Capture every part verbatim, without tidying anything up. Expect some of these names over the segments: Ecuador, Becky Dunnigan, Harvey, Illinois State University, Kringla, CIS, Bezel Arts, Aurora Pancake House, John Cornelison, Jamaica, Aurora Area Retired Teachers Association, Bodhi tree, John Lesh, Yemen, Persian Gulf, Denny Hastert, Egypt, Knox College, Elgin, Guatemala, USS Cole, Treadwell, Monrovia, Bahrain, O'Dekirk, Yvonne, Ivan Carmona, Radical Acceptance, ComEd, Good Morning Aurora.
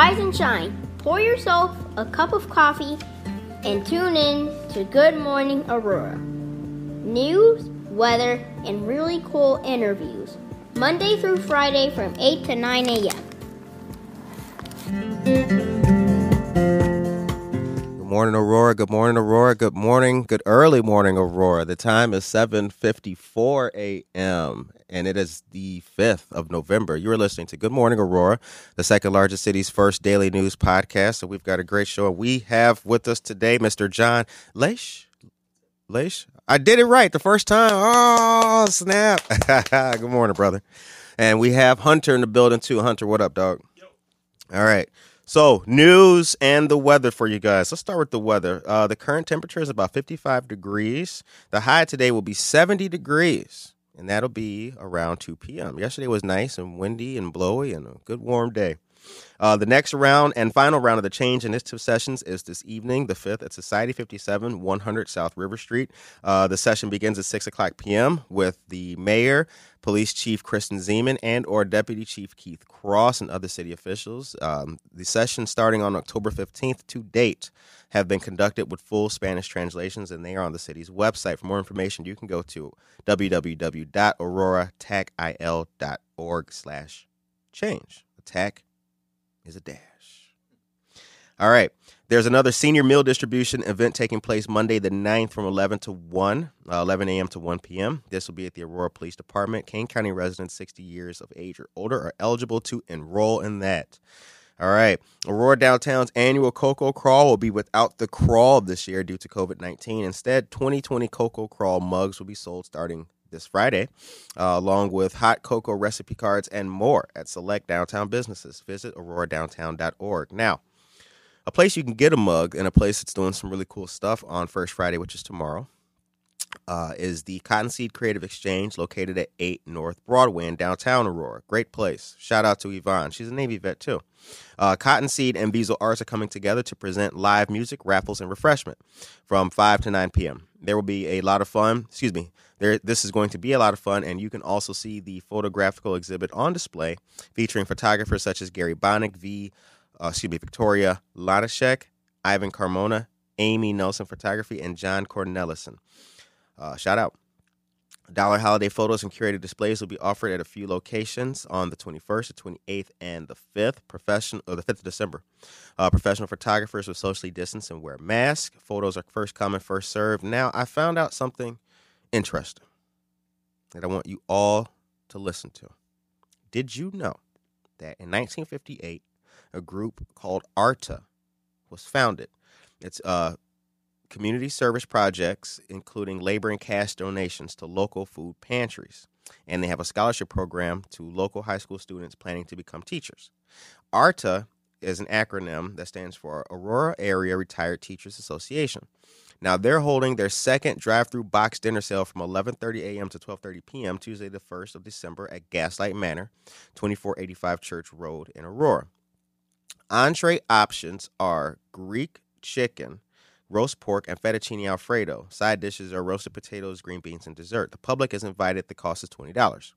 Rise and shine. Pour yourself a cup of coffee and tune in to Good Morning Aurora. News, weather, and really cool interviews. Monday through Friday from eight to nine a.m. Good morning, Aurora. Good morning, Aurora. Good morning. Good early morning, Aurora. The time is seven fifty-four a.m. and it is the fifth of November. You are listening to Good Morning Aurora, the second largest city's first daily news podcast. So we've got a great show. We have with us today Mister John Lesh. Lesh? I did it right the first time. Oh, snap. Good morning, brother. And we have Hunter in the building, too. Hunter, what up, dog? Yo. All right. So news and the weather for you guys. Let's start with the weather. Uh, the current temperature is about fifty-five degrees. The high today will be seventy degrees. And that'll be around two p.m. Yesterday was nice and windy and blowy and a good warm day. Uh, the next round and final round of the change initiative sessions is this evening, the fifth, at Society fifty-seven, one hundred South River Street. Uh, the session begins at six o'clock p.m. with the mayor, Police Chief Kristen Zeman, and or Deputy Chief Keith Cross and other city officials. Um, the sessions starting on October fifteenth to date have been conducted with full Spanish translations, and they are on the city's website. For more information, you can go to w w w dot aurora tac il dot org slash change. Attack is a dash. All right. There's another senior meal distribution event taking place Monday the ninth from eleven to one, uh, eleven a.m. to one p.m. This will be at the Aurora Police Department. Kane County residents sixty years of age or older are eligible to enroll in that. All right. Aurora Downtown's annual Cocoa Crawl will be without the crawl this year due to covid nineteen. Instead, twenty twenty Cocoa Crawl mugs will be sold starting this Friday, uh, along with hot cocoa recipe cards and more at select downtown businesses. Visit aurora downtown dot org. Now, a place you can get a mug and a place that's doing some really cool stuff on First Friday, which is tomorrow, uh, is the Cottonseed Creative Exchange located at eight North Broadway in downtown Aurora. Great place. Shout out to Yvonne. She's a Navy vet, too. Uh, Cottonseed and Bezel Arts are coming together to present live music, raffles, and refreshment from five to nine p.m. There will be a lot of fun. Excuse me. There, this is going to be a lot of fun, and you can also see the photographical exhibit on display featuring photographers such as Gary Bonick, V, uh, excuse me, Victoria Lanishek, Ivan Carmona, Amy Nelson Photography, and John Cornelison. Uh, shout out. Dollar holiday photos and curated displays will be offered at a few locations on the twenty-first, the twenty-eighth, and the fifth, profession, or the fifth of December. Uh, professional photographers will socially distance and wear masks. Photos are first come, first served. Now, I found out something interesting that I want you all to listen to. Did you know that in nineteen fifty-eight, a group called ARTA was founded? It's uh, community service projects, including labor and cash donations to local food pantries. And they have a scholarship program to local high school students planning to become teachers. ARTA is an acronym that stands for Aurora Area Retired Teachers Association. Now, they're holding their second drive-through box dinner sale from eleven thirty a.m. to twelve thirty p.m. Tuesday, the first of December at Gaslight Manor, twenty-four eighty-five Church Road in Aurora. Entree options are Greek chicken, roast pork, and fettuccine alfredo. Side dishes are roasted potatoes, green beans, and dessert. The public is invited. The cost is twenty dollars.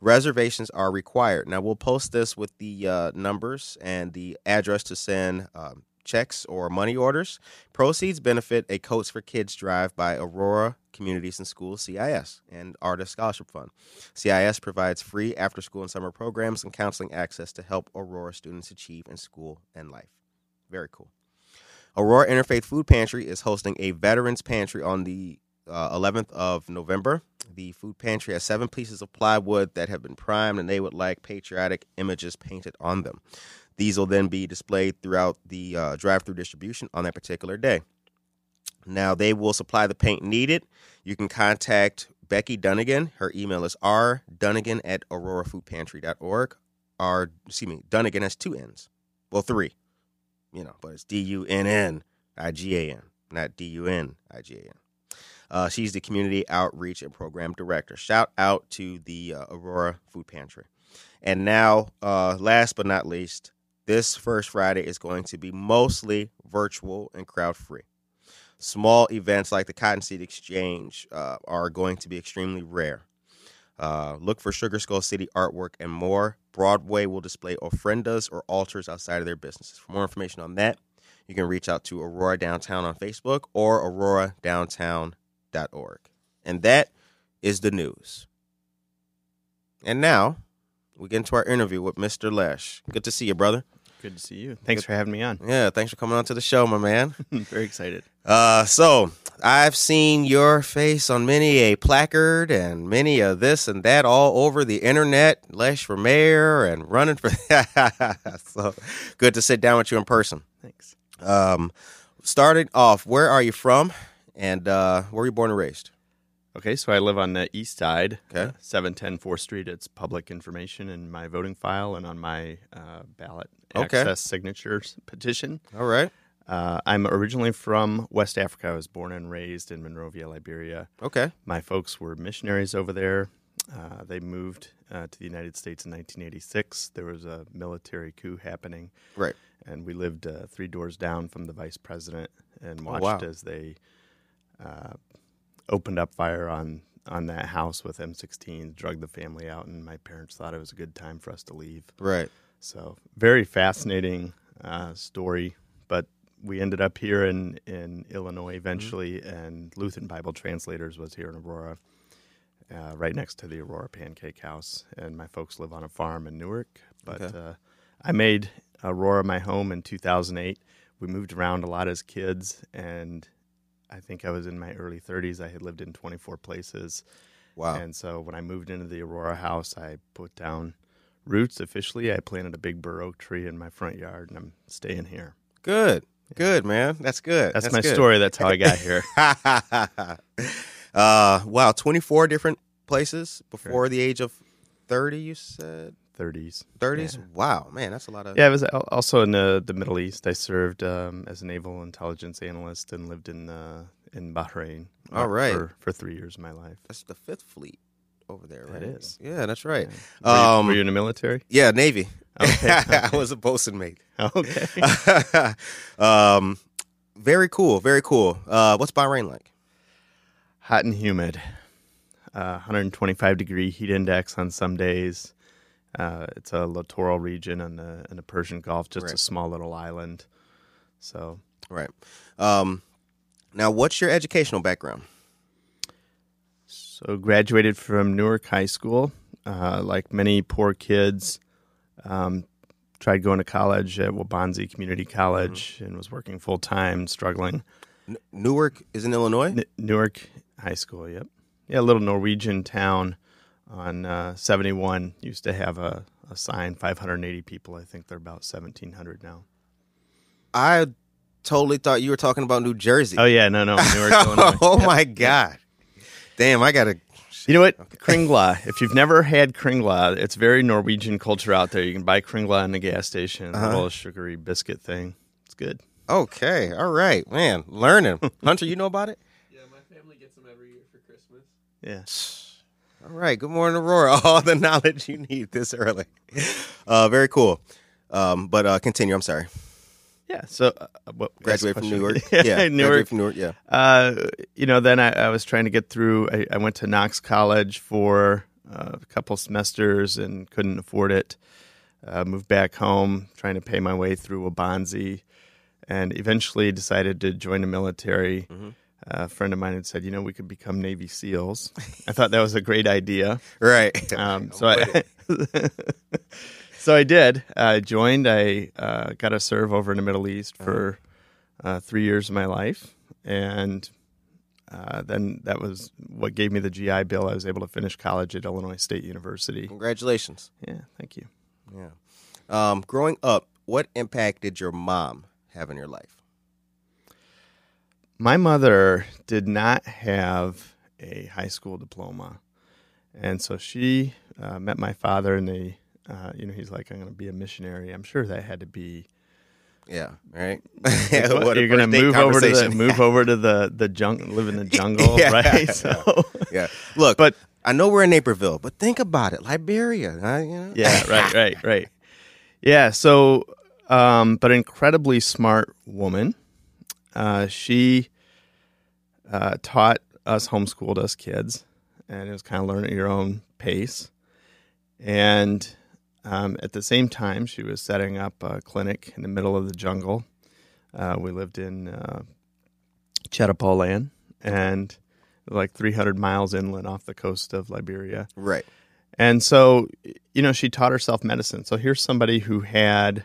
Reservations are required. Now, we'll post this with the uh, numbers and the address to send um, checks or money orders. Proceeds benefit a Coats for Kids drive by Aurora Communities and Schools, C I S, and Artist Scholarship Fund. C I S provides free after-school and summer programs and counseling access to help Aurora students achieve in school and life. Very cool. Aurora Interfaith Food Pantry is hosting a veterans pantry on the uh, eleventh of November. The food pantry has seven pieces of plywood that have been primed, and they would like patriotic images painted on them. These will then be displayed throughout the uh, drive-through distribution on that particular day. Now, they will supply the paint needed. You can contact Becky Dunnigan. Her email is r dunnigan at aurora food pantry dot org. R, excuse me, Dunnigan has two N's. Well, three. You know, but it's D U N N I G A N, not D U N I G A N. Uh, she's the Community Outreach and Program Director. Shout out to the uh, Aurora Food Pantry. And now, uh, last but not least, this First Friday is going to be mostly virtual and crowd-free. Small events like the Cottonseed Exchange uh, are going to be extremely rare. Uh, look for Sugar Skull City artwork and more. Broadway will display ofrendas or altars outside of their businesses. For more information on that, you can reach out to Aurora Downtown on Facebook or aurora downtown dot org. And that is the news. And now we get into our interview with Mister Lesh. Good to see you, brother. Good to see you. Thanks Good. for having me on. Yeah, thanks for coming on to the show, my man. Very excited. Uh, so I've seen your face on many a placard and many a this and that all over the internet. Lesh for mayor and running for. So good to sit down with you in person. Thanks. Um, started off, where are you from, and uh, where were you born and raised? Okay, so I live on the east side, okay. uh, seven ten fourth street. It's public information in my voting file and on my uh, ballot okay. access signatures petition. All right. Uh, I'm originally from West Africa. I was born and raised in Monrovia, Liberia. Okay. My folks were missionaries over there. Uh, they moved uh, to the United States in nineteen eighty-six. There was a military coup happening. Right. And we lived uh, three doors down from the vice president and watched oh, wow. as they... Uh, opened up fire on, on that house with M sixteens, drug the family out, and my parents thought it was a good time for us to leave. Right. So very fascinating uh, story, but we ended up here in, in Illinois eventually, mm-hmm. and Lutheran Bible Translators was here in Aurora, uh, right next to the Aurora Pancake House, and my folks live on a farm in Newark, but okay. uh, I made Aurora my home in two thousand eight. We moved around a lot as kids, and I think I was in my early thirties. I had lived in twenty-four places. Wow. And so when I moved into the Aurora house, I put down roots officially. I planted a big bur oak tree in my front yard, and I'm staying here. Good. Yeah. Good, man. That's good. That's, That's my good. story. That's how I got here. uh, wow, twenty-four different places before sure. the age of thirty, you said? thirties. thirties? Yeah. Wow, man, that's a lot of... Yeah, I was also in the, the Middle East. I served um, as a naval intelligence analyst and lived in uh, in Bahrain All right. for, for three years of my life. That's the Fifth Fleet over there, right? It is. Yeah, that's right. Yeah. Um, were, you, were you in the military? Yeah, Navy. Okay. I was a bosun mate. Okay. um, very cool, very cool. Uh, what's Bahrain like? Hot and humid. Uh, one hundred twenty-five degree heat index on some days. Uh, it's a littoral region in the in the Persian Gulf, just right. a small little island. So right. Um, now, what's your educational background? So, graduated from Newark High School. Uh, like many poor kids, um, tried going to college at Waubonsie Community College mm-hmm. and was working full time, struggling. N- Newark is in Illinois? N- Newark High School. Yep. Yeah, a little Norwegian town. On uh, seventy-one, used to have a, a sign, five hundred eighty people. I think they're about seventeen hundred now. I totally thought you were talking about New Jersey. Oh, yeah, no, no. Newark, Illinois. Oh, yeah. My God. Damn, I got to... You know what? Okay. Kringla. If you've never had Kringla, it's very Norwegian culture out there. You can buy Kringla in the gas station, uh-huh. a little sugary biscuit thing. It's good. Okay, all right. Man, learning. Hunter, you know about it? Yeah, my family gets them every year for Christmas. Yeah. All right. Good morning, Aurora. All the knowledge you need this early. Uh, very cool. Um, but uh, continue. I'm sorry. Yeah. So uh, what, graduate from New York. Yeah. Newark. From Newark. Yeah. Uh, you know, then I, I was trying to get through. I, I went to Knox College for uh, a couple semesters and couldn't afford it. Uh, moved back home, trying to pay my way through Waubonsie, and eventually decided to join the military. Mm-hmm. Uh, a friend of mine had said, you know, we could become Navy SEALs. I thought that was a great idea. Right. Um, so, I, so I did. I joined. I uh, got to serve over in the Middle East for uh, three years of my life. And uh, then that was what gave me the G I Bill. I was able to finish college at Illinois State University. Congratulations. Yeah, thank you. Yeah. Um, growing up, what impact did your mom have in your life? My mother did not have a high school diploma, and so she uh, met my father, and they, uh, you know, he's like, I'm going to be a missionary. I'm sure that had to be, yeah, right. Like, what, what you're going to move over to the move over to the the jung- live in the jungle, yeah, right? So, yeah. Look, but I know we're in Naperville, but think about it, Liberia. Huh? You know? Yeah, right, right, right. Yeah. So, um, but incredibly smart woman. Uh, she uh, taught us, homeschooled us kids, and it was kind of learn at your own pace. And um, at the same time, she was setting up a clinic in the middle of the jungle. Uh, we lived in uh, Chattapalan, and like three hundred miles inland off the coast of Liberia. Right. And so, you know, she taught herself medicine. So here's somebody who had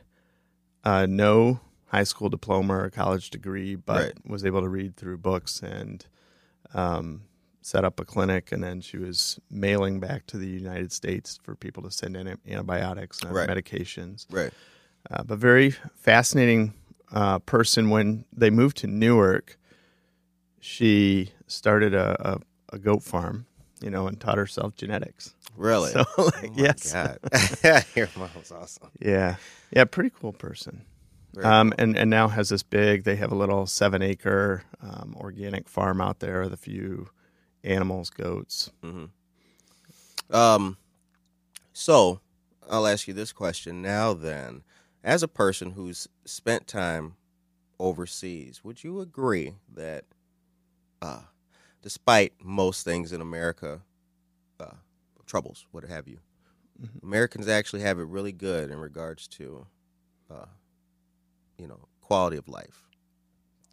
uh, no high school diploma or college degree, but right. was able to read through books and um, set up a clinic. And then she was mailing back to the United States for people to send in antibiotics and right. medications. Right. Uh, but very fascinating uh, person. When they moved to Newark, she started a, a, a goat farm, you know, and taught herself genetics. Really? So, like, oh my yes. God. Your mom's awesome. Yeah. Yeah, pretty cool person. Very um, cool. And, and now has this big, they have a little seven-acre um, organic farm out there with a few animals, goats. Mm-hmm. Um. So I'll ask you this question now then. As a person who's spent time overseas, would you agree that uh, despite most things in America, uh, troubles, what have you, mm-hmm. Americans actually have it really good in regards to, uh, you know, quality of life?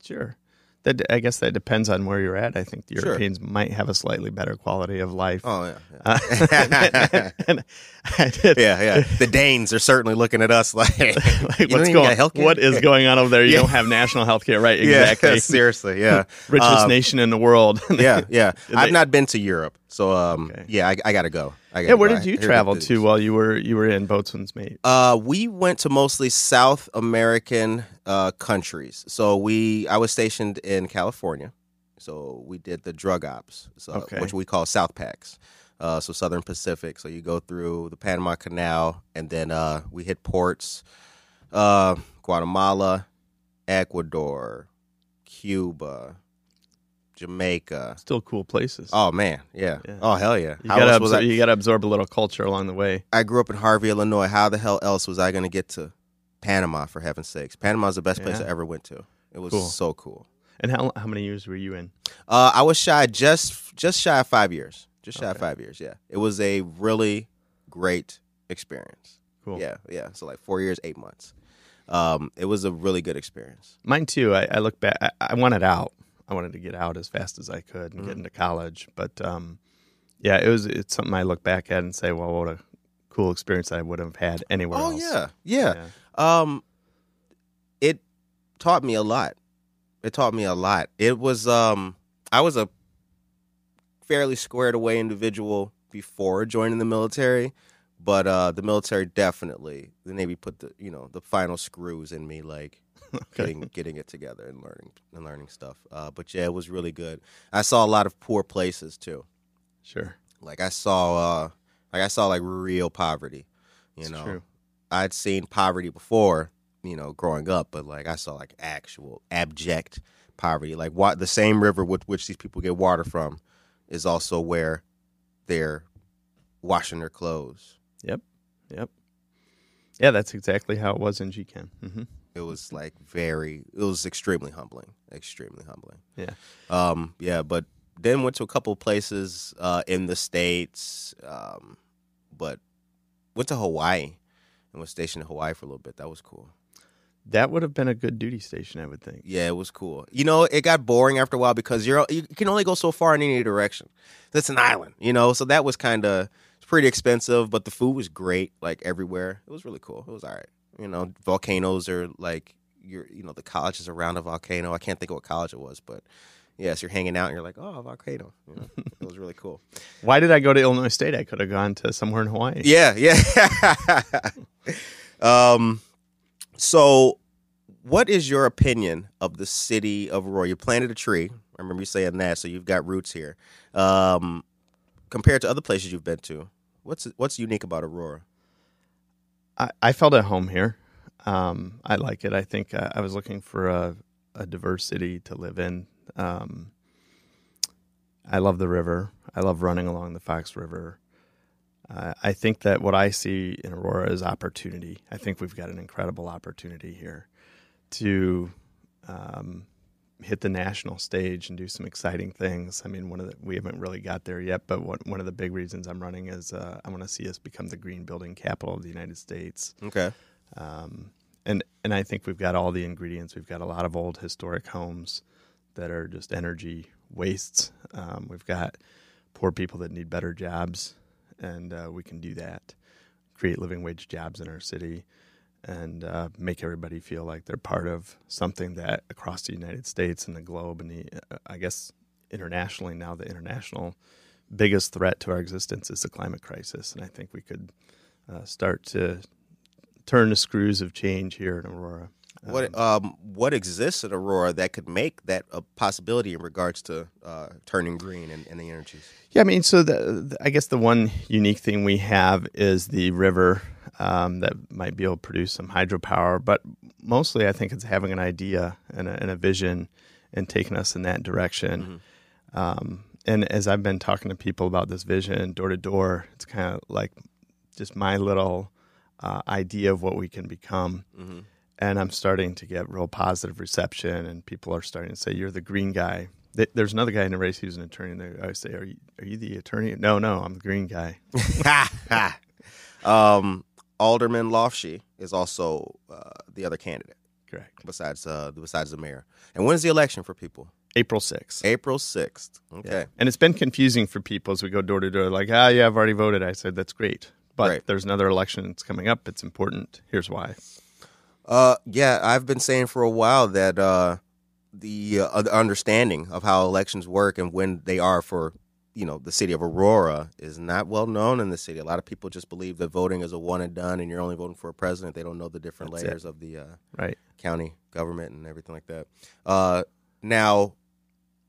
Sure. That I guess that depends on where you're at. I think the sure. Europeans might have a slightly better quality of life. Oh, yeah. Yeah, uh, and I did, yeah, yeah. The Danes are certainly looking at us like, like what's going on? What is going on over there? You yeah. don't have national health care, right? Exactly. Yeah, seriously, yeah. Richest um, nation in the world. yeah, yeah. I've not been to Europe, so um, okay. yeah, I, I got to go. I gotta yeah, where go. did you I, travel to this. while you were you were in Boatswain's Mate? Uh, we went to mostly South American uh, countries. So we I was stationed in California, so we did the drug ops, so, okay. which we call Southpacks. Uh, so Southern Pacific. So you go through the Panama Canal, and then uh, we hit ports, uh, Guatemala, Ecuador, Cuba. Jamaica. Still cool places. Oh, man. Yeah. yeah. Oh, hell yeah. You gotta, absor- I- you gotta absorb a little culture along the way. I grew up in Harvey, Illinois. How the hell else was I going to get to Panama, for heaven's sakes? Panama's the best yeah. place I ever went to. It was cool. so cool. And how how many years were you in? Uh, I was shy, just just shy of five years. Just shy okay. of five years, yeah. It was a really great experience. Cool. Yeah, yeah. So like four years, eight months. Um, it was a really good experience. Mine, too. I, I look back. I, I wanted out. I wanted to get out as fast as I could and mm-hmm. get into college. But, um, yeah, it was it's something I look back at and say, well, what a cool experience I would have had anywhere oh, else. Oh, yeah, yeah. yeah. Um, it taught me a lot. It taught me a lot. It was um, – I was a fairly squared away individual before joining the military, but uh, the military definitely – the Navy put the, you know, the final screws in me, like – Okay. Getting, getting it together and learning and learning stuff. Uh, but, yeah, it was really good. I saw a lot of poor places, too. Sure. Like, I saw, uh, like, I saw like, real poverty, you That's know. True. I'd seen poverty before, you know, growing up, but, like, I saw, like, actual abject poverty. Like, wa- the same river with which these people get water from is also where they're washing their clothes. Yep, yep. Yeah, that's exactly how it was in G CAN. Mm-hmm. It was like very, it was extremely humbling, extremely humbling. Yeah. Um, yeah, but then went to a couple places uh, in the States, um, but went to Hawaii and was stationed in Hawaii for a little bit. That was cool. That would have been a good duty station, I would think. Yeah, it was cool. You know, it got boring after a while because you're you can only go so far in any direction. That's an island, you know, so that was kind of pretty expensive, but the food was great, like everywhere. It was really cool. It was all right. You know, volcanoes are like, you're, you know, the college is around a volcano. I can't think of what college it was, but yes, you're hanging out and you're like, oh, a volcano. You know, it was really cool. Why did I go to Illinois State? I could have gone to somewhere in Hawaii. Yeah, yeah. um, so what is your opinion of the city of Aurora? You planted a tree. I remember you saying that, so you've got roots here. Um, compared to other places you've been to, what's what's unique about Aurora? I felt at home here. Um, I like it. I think I, I was looking for a, a diverse city to live in. Um, I love the river. I love running along the Fox River. Uh, I think that what I see in Aurora is opportunity. I think we've got an incredible opportunity here to um, hit the national stage and do some exciting things. I mean, one of the, we haven't really got there yet, but one, one of the big reasons I'm running is uh, I want to see us become the green building capital of the United States. Okay. Um, and and I think we've got all the ingredients. We've got a lot of old historic homes that are just energy wastes. Um, we've got poor people that need better jobs, and uh, we can do that. Create living wage jobs in our city, and uh, make everybody feel like they're part of something that across the United States and the globe and the, uh, I guess, internationally now, the international biggest threat to our existence is the climate crisis. And I think we could uh, start to turn the screws of change here in Aurora. Um, what um, what exists in Aurora that could make that a possibility in regards to uh, turning green and, and the energies? Yeah, I mean, so the, the, I guess the one unique thing we have is the river um, that might be able to produce some hydropower, but mostly I think it's having an idea and a, and a vision and taking us in that direction. Mm-hmm. Um, and as I've been talking to people about this vision door to door, it's kind of like just my little uh, idea of what we can become. Mm-hmm. And I'm starting to get real positive reception, and people are starting to say, "You're the green guy." There's another guy in the race who's an attorney, and they always say, "Are you, are you the attorney?" No, no, I'm the green guy. um, Alderman Lofshe is also uh, the other candidate, correct? Besides, uh, besides the mayor. And when is the election for people? April sixth. April sixth. Okay. Yeah. And it's been confusing for people as we go door to door. Like, ah, yeah, I've already voted. I said that's great, but right. There's another election that's coming up. It's important. Here's why. Uh, yeah, I've been saying for a while that uh, the uh, understanding of how elections work and when they are for, you know, the city of Aurora is not well known in the city. A lot of people just believe that voting is a one and done and you're only voting for a president. They don't know the different That's layers it. Of the uh, right. county government and everything like that. Uh, now,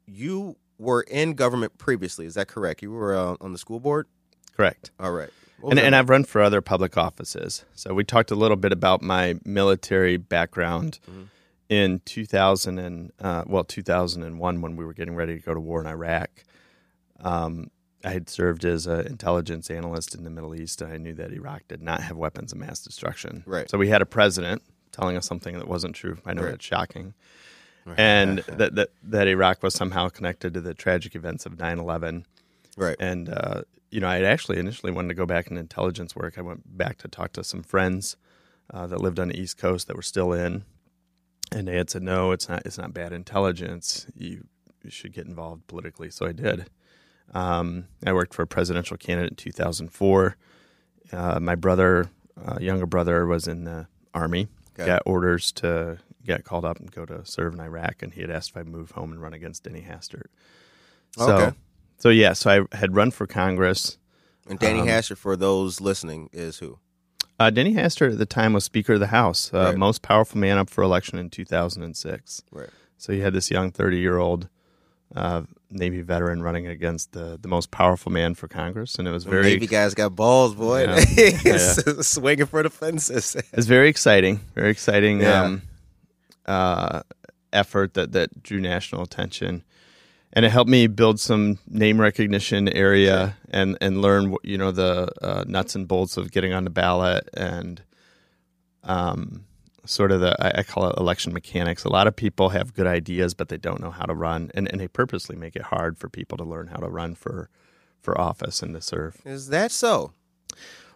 you were in government previously. Is that correct? You were uh, on the school board? Correct. All right. And, and I've run for other public offices. So we talked a little bit about my military background mm-hmm. in two thousand and uh, well two thousand one when we were getting ready to go to war in Iraq. Um, I had served as an intelligence analyst in the Middle East, and I knew that Iraq did not have weapons of mass destruction. Right. So we had a president telling us something that wasn't true. I know right. that's shocking, right. and that, that that Iraq was somehow connected to the tragic events of nine eleven. Right. And uh, you know, I actually initially wanted to go back in intelligence work. I went back to talk to some friends uh, that lived on the East Coast that were still in, and they had said, "No, it's not. It's not bad intelligence. You, you should get involved politically." So I did. Um, I worked for a presidential candidate in two thousand four. Uh, my brother, uh, younger brother, was in the Army. Okay. Got orders to get called up and go to serve in Iraq, and he had asked if I'd move home and run against Denny Hastert. So, okay. So, yeah, so I had run for Congress. And Denny um, Hastert, for those listening, is who? Uh, Denny Hastert at the time was Speaker of the House, uh, right. most powerful man up for election in two thousand six. Right. So you had this young thirty-year-old uh, Navy veteran running against the, the most powerful man for Congress, and it was very— well, Navy guys got balls, boy. You know, yeah. Swinging for the fences. It's very exciting, very exciting yeah. um, uh, effort that, that drew national attention. And it helped me build some name recognition area sure. and, and learn, you know, the uh, nuts and bolts of getting on the ballot and um, sort of the, I, I call it election mechanics. A lot of people have good ideas, but they don't know how to run. And, and they purposely make it hard for people to learn how to run for, for office and to serve. Is that so?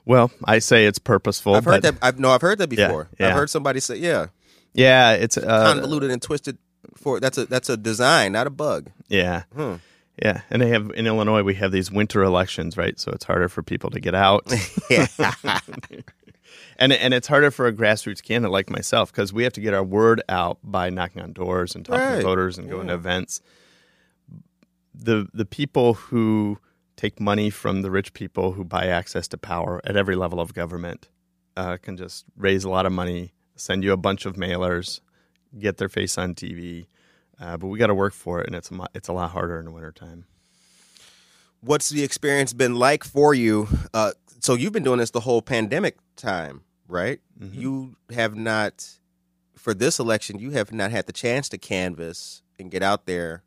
Well, I say it's purposeful. I've heard but, that. I've, no, I've heard that before. Yeah, yeah. I've heard somebody say, yeah. Yeah, it's... Uh, convoluted and twisted. For that's a that's a design, not a bug. Yeah, hmm. yeah. And they have in Illinois, we have these winter elections, right? So it's harder for people to get out. yeah, and and it's harder for a grassroots candidate like myself because we have to get our word out by knocking on doors and talking right. to voters and yeah. going to events. The the people who take money from the rich people who buy access to power at every level of government uh, can just raise a lot of money, send you a bunch of mailers. Get their face on T V, uh, but we got to work for it, and it's a, it's a lot harder in the wintertime. What's the experience been like for you? Uh, so you've been doing this the whole pandemic time, right? Mm-hmm. You have not, for this election, you have not had the chance to canvass and get out there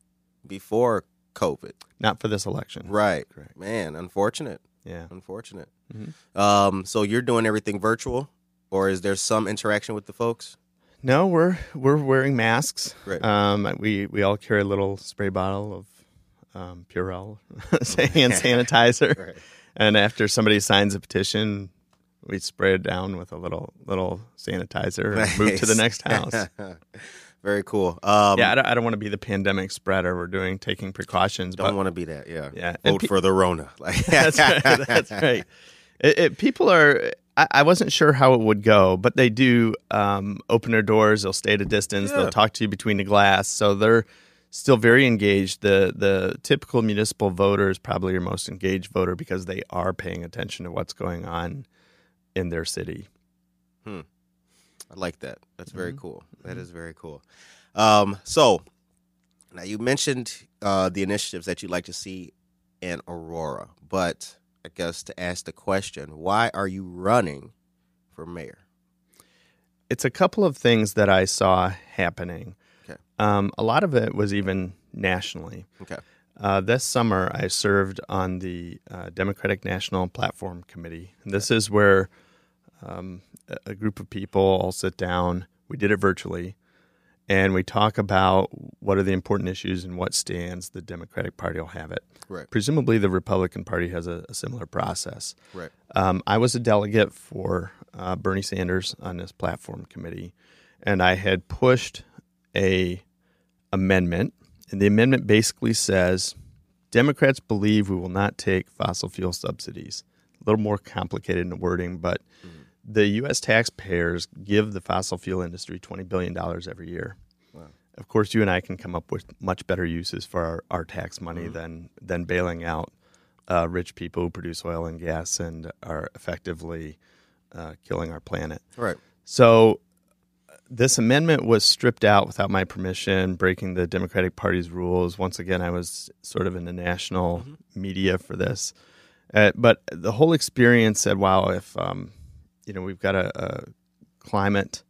before COVID. Not for this election. Right. Correct. Man, unfortunate. Yeah. Unfortunate. Mm-hmm. Um, so you're doing everything virtual, or is there some interaction with the folks? No, we're we're wearing masks. Right. Um, we we all carry a little spray bottle of um, Purell, hand sanitizer, right. And after somebody signs a petition, we spray it down with a little little sanitizer nice. And move to the next house. Very cool. Um, yeah, I don't, I don't want to be the pandemic spreader. We're doing taking precautions. Don't but, want to be that. Yeah, yeah. Vote pe- for the Rona. Like that's right. That's right. It, it, people are. I wasn't sure how it would go, but they do um, open their doors. They'll stay at a distance. Yeah. They'll talk to you between the glass. So they're still very engaged. The the typical municipal voter is probably your most engaged voter because they are paying attention to what's going on in their city. Hmm. I like that. That's very mm-hmm. cool. That is very cool. Um, so now you mentioned uh, the initiatives that you'd like to see in Aurora, but... I guess to ask the question, why are you running for mayor? It's a couple of things that I saw happening. Okay. Um, a lot of it was even nationally. Okay. Uh, this summer, I served on the uh, Democratic National Platform Committee. And this okay. is where um, a group of people all sit down. We did it virtually. And we talk about what are the important issues and what stands. The Democratic Party will have it. Right. Presumably, the Republican Party has a, a similar process. Right. Um, I was a delegate for uh, Bernie Sanders on this platform committee, and I had pushed a amendment. And the amendment basically says, Democrats believe we will not take fossil fuel subsidies. A little more complicated in the wording, but... Mm-hmm. The U S taxpayers give the fossil fuel industry twenty billion dollars every year. Wow. Of course, you and I can come up with much better uses for our, our tax money mm-hmm. than than bailing out uh, rich people who produce oil and gas and are effectively uh, killing our planet. Right. So this amendment was stripped out without my permission, breaking the Democratic Party's rules. Once again, I was sort of in the national mm-hmm. media for this. Uh, but the whole experience said, wow, if... Um, You know, we've got a, a climate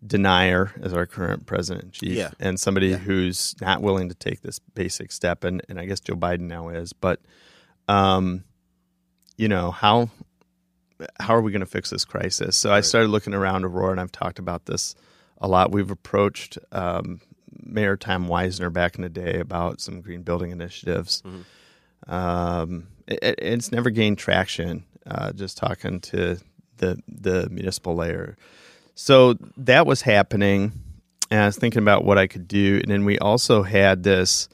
denier as our current president-in-chief yeah. and somebody yeah. who's not willing to take this basic step. And, and I guess Joe Biden now is. But, um, you know, how how are we going to fix this crisis? So right. I started looking around Aurora, and I've talked about this a lot. We've approached um, Mayor Tom Weisner back in the day about some green building initiatives. Mm-hmm. Um, it, it's never gained traction, uh, just talking to... the the municipal layer. So that was happening, and I was thinking about what I could do. And then we also had this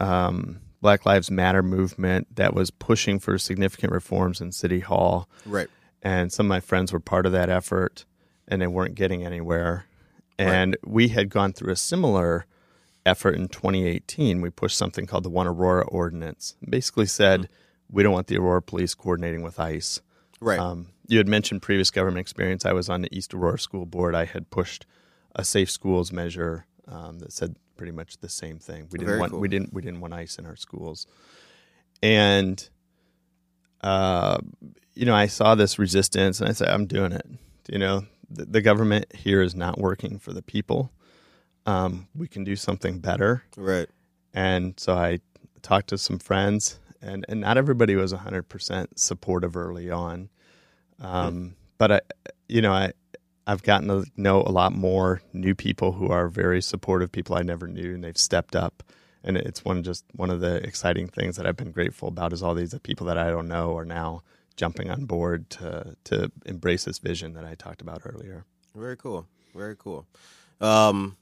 um, Black Lives Matter movement that was pushing for significant reforms in City Hall. Right. And some of my friends were part of that effort, and they weren't getting anywhere. And right. we had gone through a similar effort in twenty eighteen. We pushed something called the One Aurora Ordinance. It basically said, mm-hmm. we don't want the Aurora police coordinating with ICE. Right. Um, you had mentioned previous government experience. I was on the East Aurora School Board. I had pushed a safe schools measure um, that said pretty much the same thing. We didn't Very want cool. we didn't we didn't want ICE in our schools. And uh, you know, I saw this resistance, and I said, "I'm doing it." You know, the, the government here is not working for the people. Um, we can do something better, right? And so I talked to some friends. And and not everybody was one hundred percent supportive early on. Um, mm-hmm. But, I, you know, I, I've gotten to know a lot more new people who are very supportive, people I never knew, and they've stepped up. And it's one just one of the exciting things that I've been grateful about is all these people that I don't know are now jumping on board to, to embrace this vision that I talked about earlier. Very cool. Very cool. Um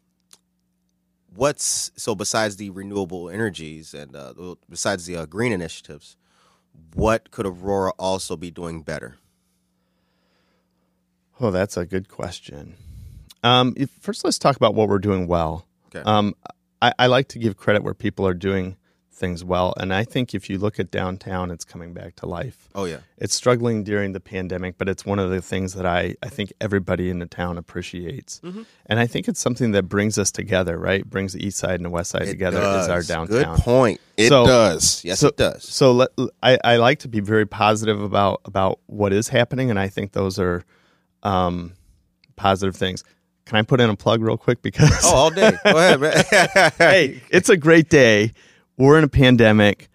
What's so besides the renewable energies and uh, besides the uh, green initiatives, what could Aurora also be doing better? Oh, that's a good question. Um, if, first, let's talk about what we're doing well. Okay. Um, I, I like to give credit where people are doing things well. And I think if you look at downtown, it's coming back to life. Oh, yeah. It's struggling during the pandemic, but it's one of the things that I, I think everybody in the town appreciates. Mm-hmm. And I think it's something that brings us together, right? Brings the east side and the west side it together does. Is our downtown. Good point. It so, does. Yes, so, it does. So let, I, I like to be very positive about, about what is happening, and I think those are um, positive things. Can I put in a plug real quick? Because oh, all day. Go ahead, man. Hey, it's a great day. We're in a pandemic.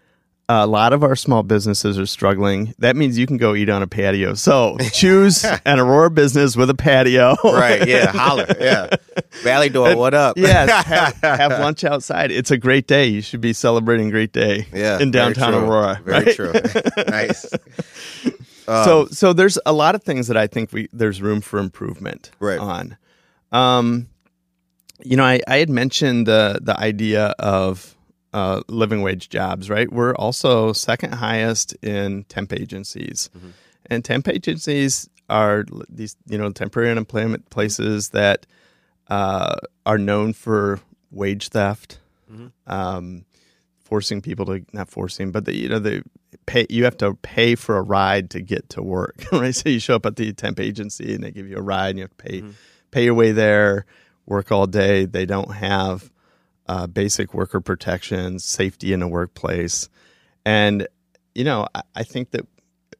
A lot of our small businesses are struggling. That means you can go eat on a patio. So choose an Aurora business with a patio. Right, yeah, holler, yeah. Valley Door, what up? Yeah, have, have lunch outside. It's a great day. You should be celebrating a great day yeah, in downtown very Aurora. Very right? true. Nice. Um, so so there's a lot of things that I think we there's room for improvement right. on. Um, you know, I, I had mentioned the the idea of Uh, living wage jobs, right? We're also second highest in temp agencies. Mm-hmm. And temp agencies are these, you know, temporary unemployment places that uh, are known for wage theft, mm-hmm. um, forcing people to, not forcing, but the, you know, they pay, you have to pay for a ride to get to work, right? So you show up at the temp agency and they give you a ride and you have to pay, mm-hmm. pay your way there, work all day. They don't have Uh, basic worker protections, safety in the workplace. And, you know, I, I think that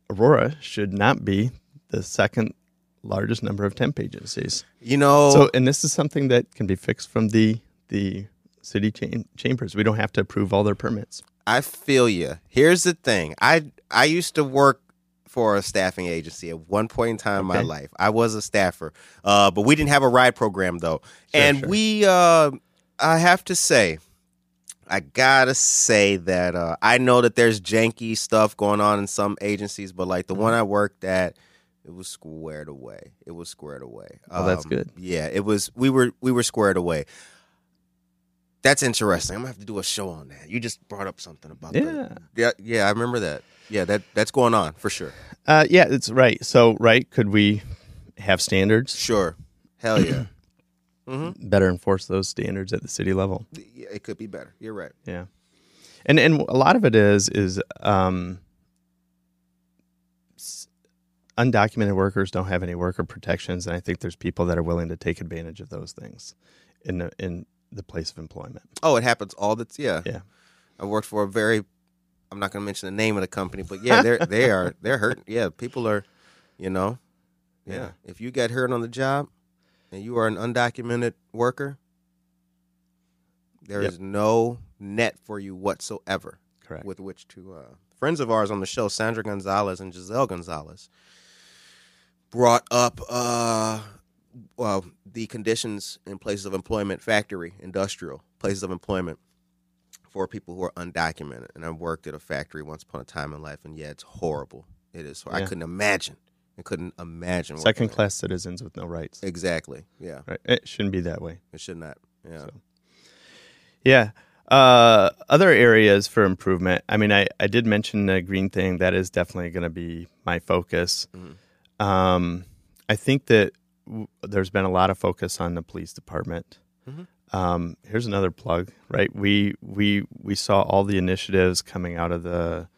Aurora should not be the second largest number of temp agencies. You know. So, and this is something that can be fixed from the the city cham- chambers. We don't have to approve all their permits. I feel you. Here's the thing. I, I used to work for a staffing agency at one point in time okay. in my life. I was a staffer. Uh, but we didn't have a ride program, though. Sure, and sure. we... Uh, I have to say, I gotta say that uh, I know that there's janky stuff going on in some agencies, but like the one I worked at, it was squared away. It was squared away. Um, oh, that's good. Yeah, it was. We were we were squared away. That's interesting. I'm gonna have to do a show on that. You just brought up something about yeah. that. Yeah, yeah, I remember that. Yeah, that that's going on for sure. Uh, yeah, it's right. So, right, could we have standards? Sure. Hell yeah. Mm-hmm. Better enforce those standards at the city level. It could be better. You're right. Yeah, and and a lot of it is is um, undocumented workers don't have any worker protections, and I think there's people that are willing to take advantage of those things in the, in the place of employment. Oh, it happens all the yeah yeah. I worked for a very I'm not going to mention the name of the company, but yeah, they're they are they're hurting. Yeah, people are, you know, yeah. yeah. If you get hurt on the job. And you are an undocumented worker, there yep. is no net for you whatsoever. Correct. With which to, uh, friends of ours on the show, Sandra Gonzalez and Giselle Gonzalez, brought up uh, well, the conditions in places of employment, factory, industrial, places of employment for people who are undocumented. And I worked at a factory once upon a time in life, and yeah, it's horrible. It is. Yeah. I couldn't imagine. I couldn't imagine. Second-class citizens with no rights. Exactly, yeah. Right. It shouldn't be that way. It should not, yeah. So. Yeah. Uh, other areas for improvement. I mean, I, I did mention the green thing. That is definitely going to be my focus. Mm-hmm. Um, I think that w- there's been a lot of focus on the police department. Mm-hmm. Um, here's another plug, right? We, we, we saw all the initiatives coming out of the...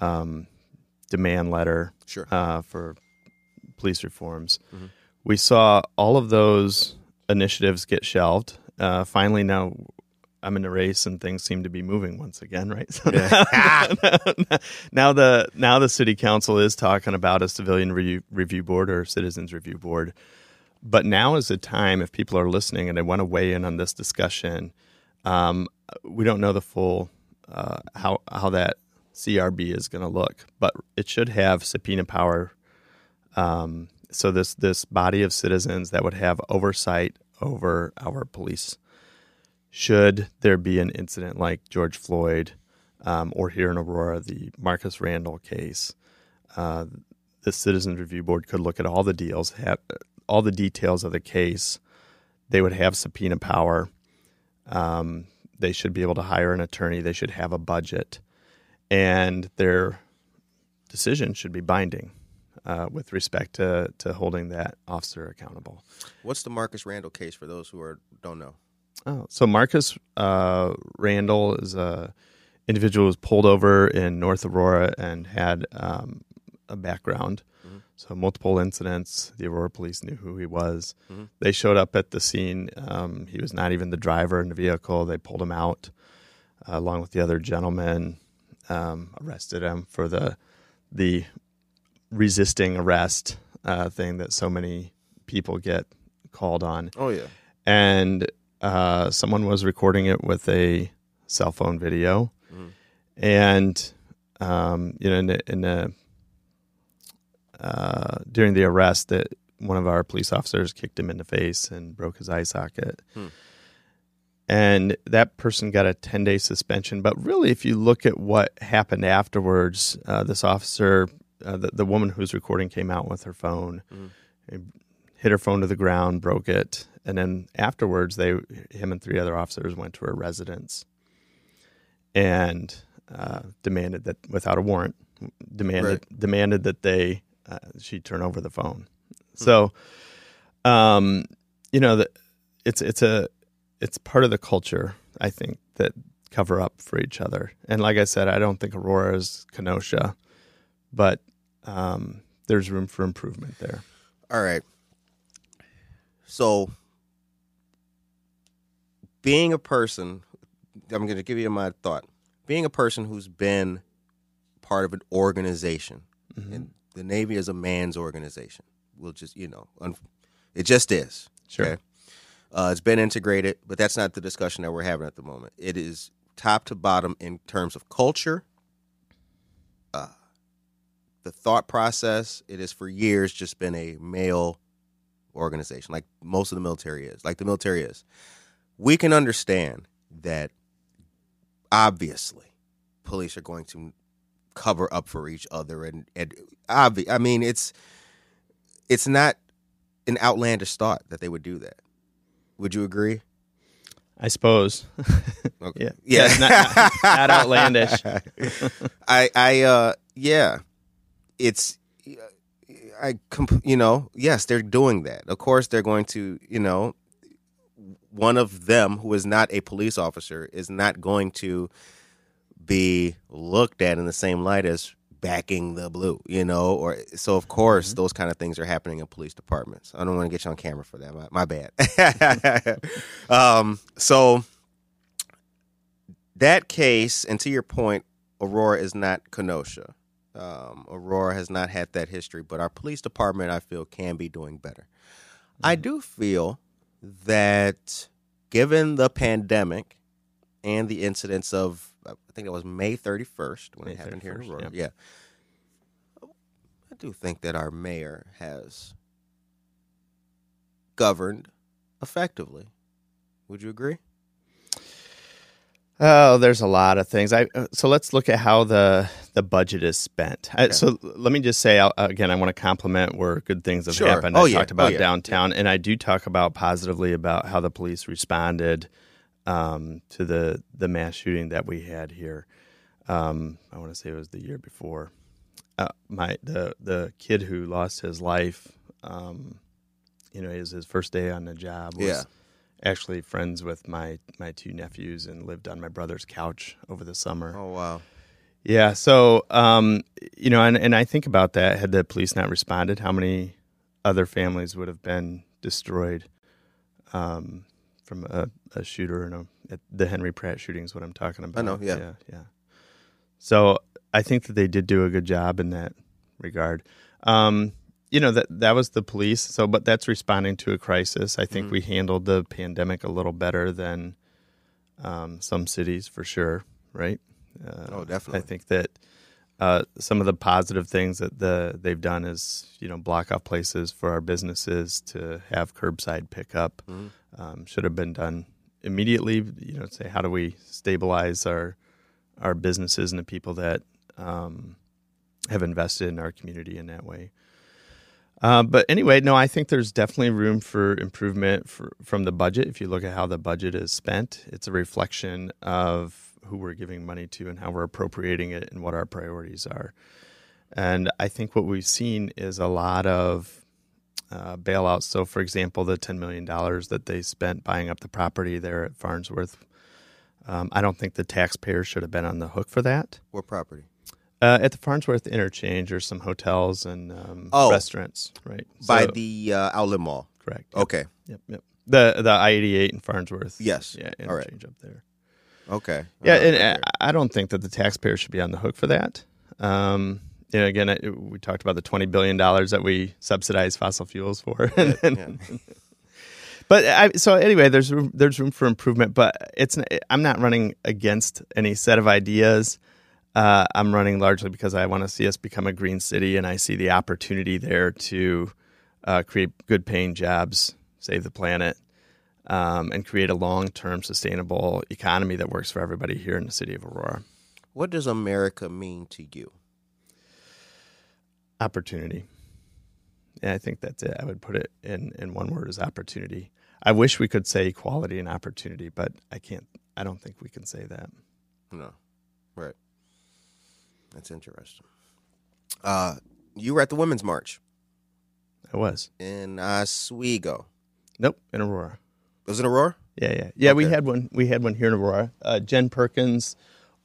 Um, demand letter sure. uh, for police reforms. Mm-hmm. We saw all of those initiatives get shelved. Uh, finally, now I'm in a race and things seem to be moving once again, right? So yeah. now, now, now the now the city council is talking about a civilian review, review board or citizens review board. But now is the time, if people are listening and they want to weigh in on this discussion, um, we don't know the full uh, how how that C R B is going to look, but it should have subpoena power. Um, so this this body of citizens that would have oversight over our police, should there be an incident like George Floyd um, or here in Aurora, the Marcus Randall case, uh, the Citizens Review Board could look at all the deals, have, all the details of the case. They would have subpoena power. Um, they should be able to hire an attorney. They should have a budget. And their decision should be binding uh, with respect to, to holding that officer accountable. What's the Marcus Randall case for those who are don't know? Oh, so Marcus uh, Randall is a individual who was pulled over in North Aurora and had um, a background. Mm-hmm. So multiple incidents. The Aurora police knew who he was. Mm-hmm. They showed up at the scene. Um, he was not even the driver in the vehicle. They pulled him out uh, along with the other gentleman. Um, arrested him for the the resisting arrest uh, thing that so many people get called on. Oh, yeah. And uh, someone was recording it with a cell phone video. Mm-hmm. And, um, you know, in, the, in the, uh, during the arrest, that one of our police officers kicked him in the face and broke his eye socket. Hmm. And that person got a ten-day suspension. But really, if you look at what happened afterwards, uh, this officer, uh, the, the woman who's recording came out with her phone, mm-hmm. hit her phone to the ground, broke it. And then afterwards, they, him and three other officers went to her residence and uh, demanded that, without a warrant, demanded right. demanded that they uh, she turn over the phone. Mm-hmm. So, um, you know, the, it's it's a... It's part of the culture, I think, that cover up for each other. And like I said, I don't think Aurora is Kenosha, but um, there's room for improvement there. All right. So being a person, I'm going to give you my thought. Being a person who's been part of an organization, mm-hmm. and the Navy is a man's organization. We'll just, you know, un- it just is. Sure. Okay? Uh, it's been integrated, but that's not the discussion that we're having at the moment. It is top to bottom in terms of culture, uh, the thought process. It has for years just been a male organization, like most of the military is, like the military is. We can understand that obviously police are going to cover up for each other. And, and obvi- I mean, it's it's not an outlandish thought that they would do that. Would you agree? I suppose. Okay. Yeah, yeah. That's not, not, not outlandish. I, I, uh, yeah, it's, I, you know, yes, they're doing that. Of course, they're going to, you know, one of them who is not a police officer is not going to be looked at in the same light as backing the blue, you know, or so of course mm-hmm. those kind of things are happening in police departments. I don't want to get you on camera for that. My, my bad. um, so that case, and to your point, Aurora is not Kenosha. Um, Aurora has not had that history, but our police department, I feel, can be doing better. Mm-hmm. I do feel that given the pandemic and the incidents of I think it was May thirty-first when May it happened here in Aurora. Yeah. yeah. I do think that our mayor has governed effectively. Would you agree? Oh, there's a lot of things. I So let's look at how the, the budget is spent. Okay. I, so let me just say, I'll, again, I want to compliment where good things have sure. happened. Oh, I yeah. talked about oh, yeah. downtown, yeah. and I do talk about positively about how the police responded Um, to the, the mass shooting that we had here. Um, I want to say it was the year before. Uh, my the the kid who lost his life, um, you know, his, his first day on the job was yeah. actually friends with my, my two nephews and lived on my brother's couch over the summer. Oh, wow. Yeah, so, um, you know, and, and I think about that. Had the police not responded, how many other families would have been destroyed? Um From a, a shooter, and a, the Henry Pratt shooting is what I'm talking about. I know, yeah. yeah, yeah. So I think that they did do a good job in that regard. Um, you know, that that was the police. So, but that's responding to a crisis. I think mm-hmm. we handled the pandemic a little better than um, some cities, for sure. Right? Uh, oh, definitely. I think that uh, some of the positive things that the they've done is, you know, block off places for our businesses to have curbside pickup. Mm-hmm. Um, should have been done immediately. You know, say how do we stabilize our our businesses and the people that um, have invested in our community in that way. Uh, but anyway, no, I think there's definitely room for improvement for, from the budget. If you look at how the budget is spent, it's a reflection of who we're giving money to and how we're appropriating it and what our priorities are. And I think what we've seen is a lot of Uh, bailouts. So, for example, the ten million dollars that they spent buying up the property there at Farnsworth, um, I don't think the taxpayers should have been on the hook for that. What property? Uh, at the Farnsworth Interchange, or some hotels and um, oh, restaurants, right? By so, the uh, Outlet Mall. Correct. Yep. Okay. Yep. Yep. The the I eighty-eight in Farnsworth. Yes. Yeah. Interchange right. up there. Okay. Yeah, right. and I, I don't think that the taxpayers should be on the hook for that. Um, You know, again, we talked about the twenty billion dollars that we subsidize fossil fuels for. Yeah, yeah. But I, so anyway, there's room, there's room for improvement, but it's I'm not running against any set of ideas. uh, I'm running largely because I want to see us become a green city, and I see the opportunity there to uh, create good paying jobs, save the planet, um, and create a long-term sustainable economy that works for everybody here in the city of Aurora. What does America mean to you? Opportunity. Yeah, I think that's it. I would put it in, in one word as opportunity. I wish we could say equality and opportunity, but I can't. I don't think we can say that. No. Right. That's interesting. Uh, you were at the Women's March. I was. In Oswego. Nope, in Aurora. It was in Aurora? Yeah, yeah. Yeah, okay. we had one. We had one here in Aurora. Uh, Jen Perkins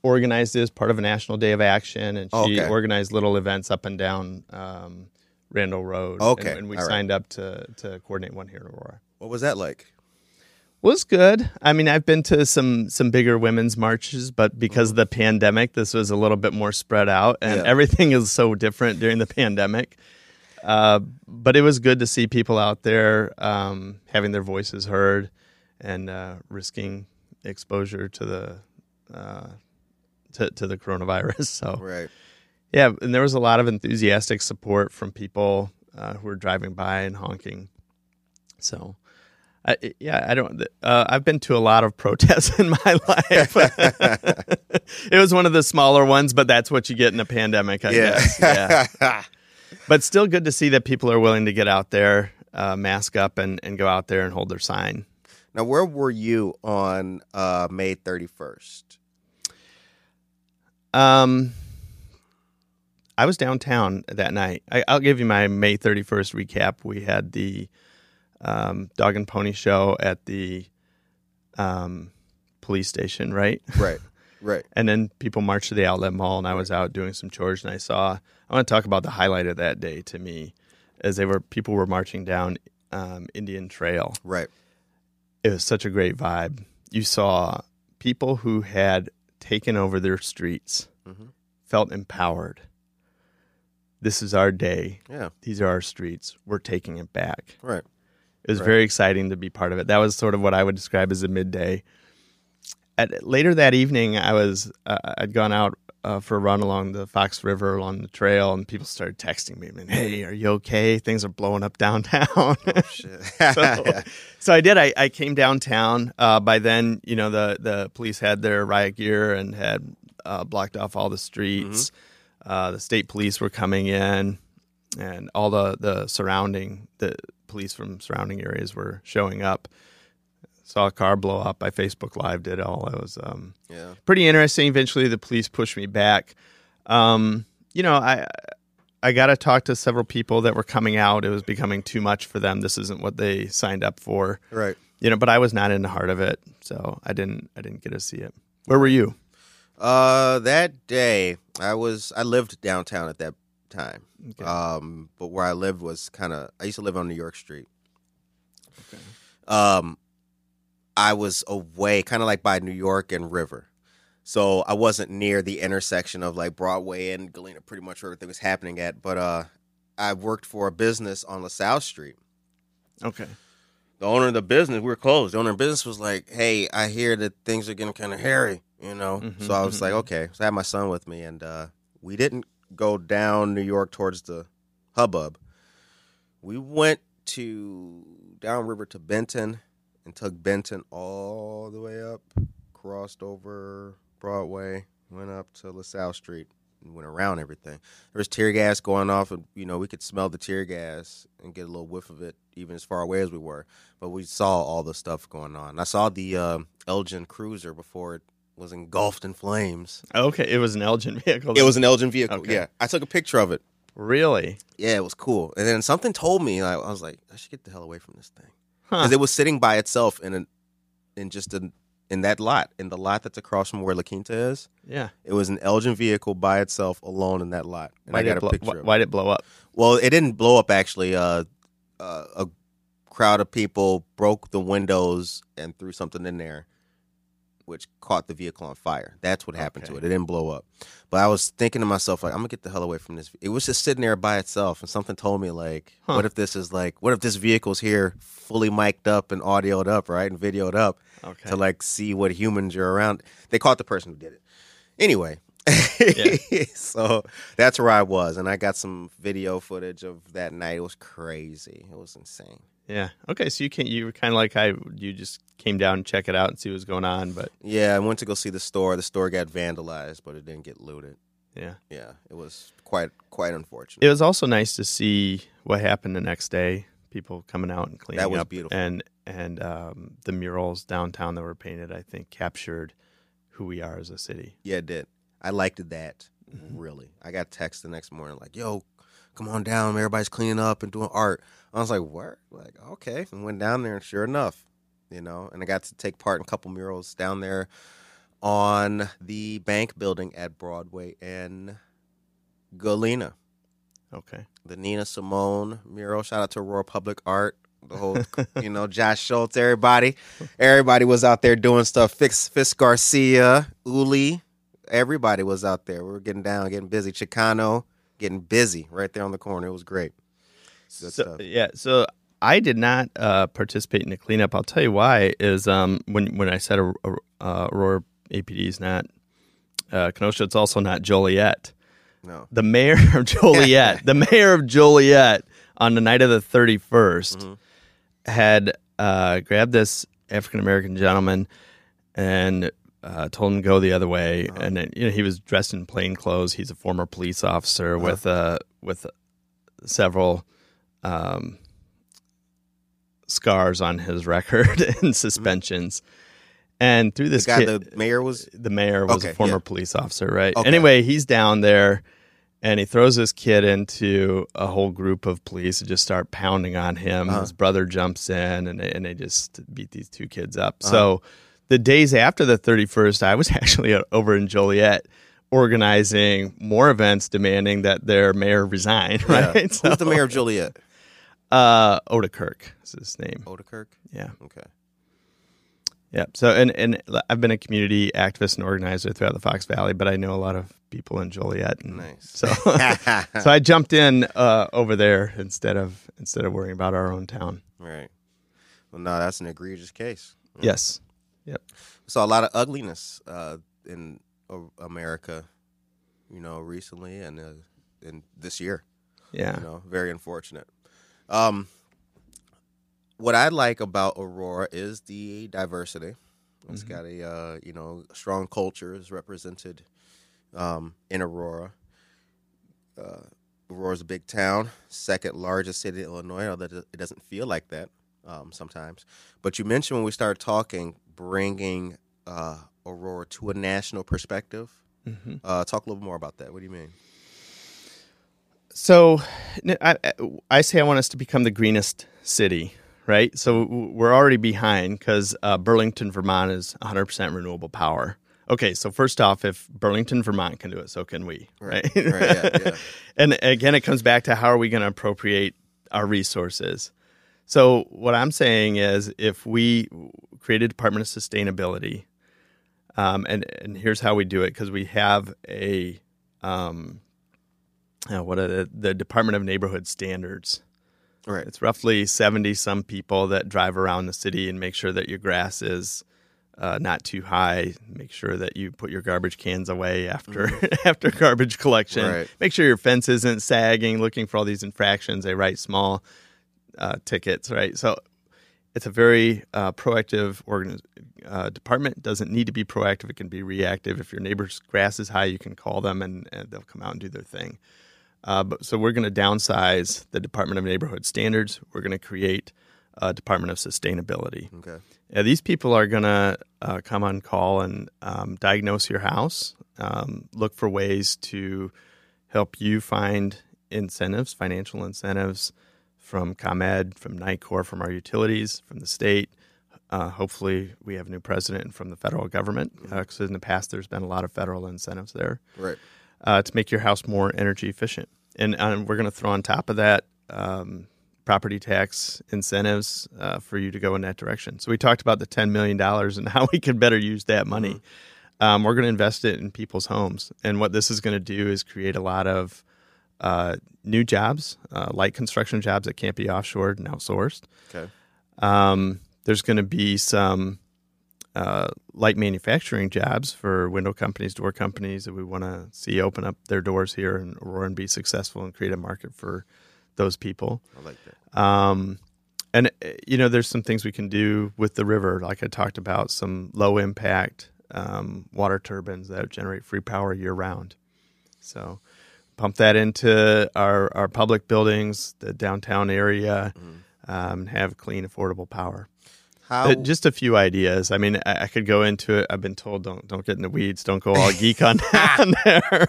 organized this, part of a National Day of Action, and she okay. organized little events up and down um, Randall Road. Okay. And, and we All signed right. up to, to coordinate one here in Aurora. What was that like? Was good. I mean, I've been to some some bigger women's marches, but because mm-hmm. of the pandemic, this was a little bit more spread out, and yeah. everything is so different during the pandemic. Uh, but it was good to see people out there um, having their voices heard and uh, risking exposure to the uh, to, to the coronavirus. So, right, yeah, and there was a lot of enthusiastic support from people uh, who were driving by and honking. So. I, yeah, I don't. Uh, I've been to a lot of protests in my life. It was one of the smaller ones, but that's what you get in a pandemic, I yeah. guess. Yeah. But still, good to see that people are willing to get out there, uh, mask up, and, and go out there and hold their sign. Now, where were you on uh, May thirty-first? Um, I was downtown that night. I, I'll give you my May thirty-first recap. We had the Um, dog and pony show at the um, police station, right? Right, right. And then people marched to the outlet mall, and I was out doing some chores, and I saw, I want to talk about the highlight of that day to me, as they were, people were marching down um, Indian Trail. Right. It was such a great vibe. You saw people who had taken over their streets, mm-hmm. felt empowered. This is our day. Yeah. These are our streets. We're taking it back. Right. It was right. very exciting to be part of it. That was sort of what I would describe as a midday. At, later that evening, I was uh, I'd gone out uh, for a run along the Fox River along the trail, and people started texting me, "Man, hey, are you okay? Things are blowing up downtown." Oh, shit. so, yeah. so I did. I, I came downtown. Uh, by then, you know, the the police had their riot gear and had uh, blocked off all the streets. Mm-hmm. Uh, the state police were coming in, and all the the surrounding the. police from surrounding areas were showing up. Saw a car blow up. I Facebook Lived it all. It was um, yeah. pretty interesting. Eventually, the police pushed me back. Um, you know, I I got to talk to several people that were coming out. It was becoming too much for them. This isn't what they signed up for, right? You know, but I was not in the heart of it, so I didn't I didn't get to see it. Where were you? Uh, that day, I was I lived downtown at that time. Okay. Um, but where I lived was kind of, I used to live on New York Street. Okay. Um, I was away kind of like by New York and River. So I wasn't near the intersection of like Broadway and Galena, pretty much where everything was happening at. But uh, I worked for a business on LaSalle Street. Okay. The owner of the business, we were closed. The owner of the business was like, "Hey, I hear that things are getting kind of hairy, you know?" Mm-hmm, so I was mm-hmm. like, okay. So I had my son with me, and uh, we didn't go down New York towards the hubbub. We went to downriver to Benton and took Benton all the way up, crossed over Broadway, went up to LaSalle Street, and went around everything. There was tear gas going off, and you know, we could smell the tear gas and get a little whiff of it even as far away as we were. But we saw all the stuff going on. I saw the uh, Elgin Cruiser before it was engulfed in flames. Okay, it was an Elgin vehicle. It was an Elgin vehicle, okay. yeah. I took a picture of it. Really? Yeah, it was cool. And then something told me, I, I was like, I should get the hell away from this thing. Because huh. it was sitting by itself in an, in just an, in that lot, in the lot that's across from where La Quinta is. Yeah. It was an Elgin vehicle by itself alone in that lot. And why I got a blow, picture wh- of it. Why did it blow up? Well, it didn't blow up, actually. Uh, uh, a crowd of people broke the windows and threw something in there, which caught the vehicle on fire. That's what happened okay. to it. It didn't blow up. But I was thinking to myself, like, I'm going to get the hell away from this. It was just sitting there by itself, and something told me, like, huh. what if this is, like, what if this vehicle's here fully mic'd up and audioed up, right, and videoed up okay. to, like, see what humans are around. They caught the person who did it. Anyway, Yeah. So that's where I was, and I got some video footage of that night. It was crazy. It was insane. Yeah. Okay. So you can you were kind of like I you just came down and check it out and see what's going on, but yeah, I went to go see the store. The store got vandalized, but it didn't get looted. Yeah. Yeah. It was quite quite unfortunate. It was also nice to see what happened the next day. People coming out and cleaning up. That was up beautiful. And and um, the murals downtown that were painted, I think, captured who we are as a city. Yeah, it did. I liked that, really. I got text the next morning like, yo, come on down. Everybody's cleaning up and doing art. I was like, what? Like, okay. And went down there, and sure enough, you know. And I got to take part in a couple murals down there on the bank building at Broadway and Galena. Okay. The Nina Simone mural. Shout out to Aurora Public Art. The whole, you know, Josh Schultz, everybody. Everybody was out there doing stuff. Fix, Fitz Garcia, Uli. Everybody was out there. We were getting down, getting busy. Chicano, getting busy right there on the corner. It was great. Good so, stuff. Yeah, so I did not uh, participate in the cleanup. I'll tell you why is um, when, when I said uh, Aurora A P D is not uh, Kenosha, it's also not Joliet. No. The mayor of Joliet, the mayor of Joliet on the night of the thirty-first mm-hmm. had uh, grabbed this African-American gentleman and uh, told him to go the other way. Uh-huh. And then, you know, he was dressed in plain clothes. He's a former police officer uh-huh. with uh, with several um, scars on his record and suspensions. Mm-hmm. And through this, the guy, kid, the mayor was the mayor was okay, a former yeah. police officer, right? Okay. Anyway, he's down there, and he throws this kid into a whole group of police who just start pounding on him. Uh-huh. His brother jumps in, and they, and they just beat these two kids up. Uh-huh. So the days after the thirty-first, I was actually over in Joliet organizing more events, demanding that their mayor resign. Yeah. Right? So, who's the mayor of Joliet? Uh, O'Dekirk is his name. O'Dekirk. Yeah. Okay. Yeah. So, and, and I've been a community activist and organizer throughout the Fox Valley, but I know a lot of people in Joliet. And nice. So, so I jumped in uh, over there instead of instead of worrying about our own town. Right. Well, no, that's an egregious case. Yes. Yep. Saw a lot of ugliness uh, in America, you know, recently and uh, and this year. Yeah. You know, very unfortunate. Um. What I like about Aurora is the diversity. It's mm-hmm. got a uh, you know strong culture is represented um, in Aurora. Uh, Aurora's a big town, second largest city in Illinois. Although it doesn't feel like that um, sometimes. But you mentioned when we started talking, bringing uh, Aurora to a national perspective. Mm-hmm. Uh, talk a little more about that. What do you mean? So, I, I say I want us to become the greenest city. Right, so we're already behind because uh, Burlington, Vermont is one hundred percent renewable power. Okay, so first off, if Burlington, Vermont can do it, so can we. Right, right, right yeah, yeah. And again, it comes back to how are we going to appropriate our resources. So what I'm saying is, if we create a Department of Sustainability, um, and and here's how we do it because we have a um, uh, what are the, the Department of Neighborhood Standards. Right. It's roughly seventy-some people that drive around the city and make sure that your grass is uh, not too high, make sure that you put your garbage cans away after mm-hmm. after garbage collection, right. Make sure your fence isn't sagging, looking for all these infractions. They write small uh, tickets, right? So it's a very uh, proactive organi- uh, department. It doesn't need to be proactive. It can be reactive. If your neighbor's grass is high, you can call them, and, and they'll come out and do their thing. Uh, but, so we're going to downsize the Department of Neighborhood Standards. We're going to create a Department of Sustainability. Okay. Yeah, these people are going to uh, come on call and um, diagnose your house, um, look for ways to help you find incentives, financial incentives from ComEd, from N I C O R, from our utilities, from the state. Uh, hopefully we have a new president and from the federal government because mm-hmm. uh, in the past there's been a lot of federal incentives there. Right. Uh, to make your house more energy efficient. And uh, we're going to throw on top of that um, property tax incentives uh, for you to go in that direction. So we talked about the ten million dollars and how we can better use that money. Mm-hmm. Um, we're going to invest it in people's homes. And what this is going to do is create a lot of uh, new jobs, uh, light construction jobs that can't be offshored and outsourced. Okay. Um, there's going to be some uh, light manufacturing jobs for window companies, door companies that we want to see open up their doors here in Aurora and be successful and create a market for those people. I like that. Um, and, you know, there's some things we can do with the river. Like I talked about, some low impact um, water turbines that generate free power year round. So pump that into our, our public buildings, the downtown area, mm-hmm. um, have clean, affordable power. How? Just a few ideas. I mean, I, I could go into it. I've been told don't don't get in the weeds. Don't go all geek on, on there.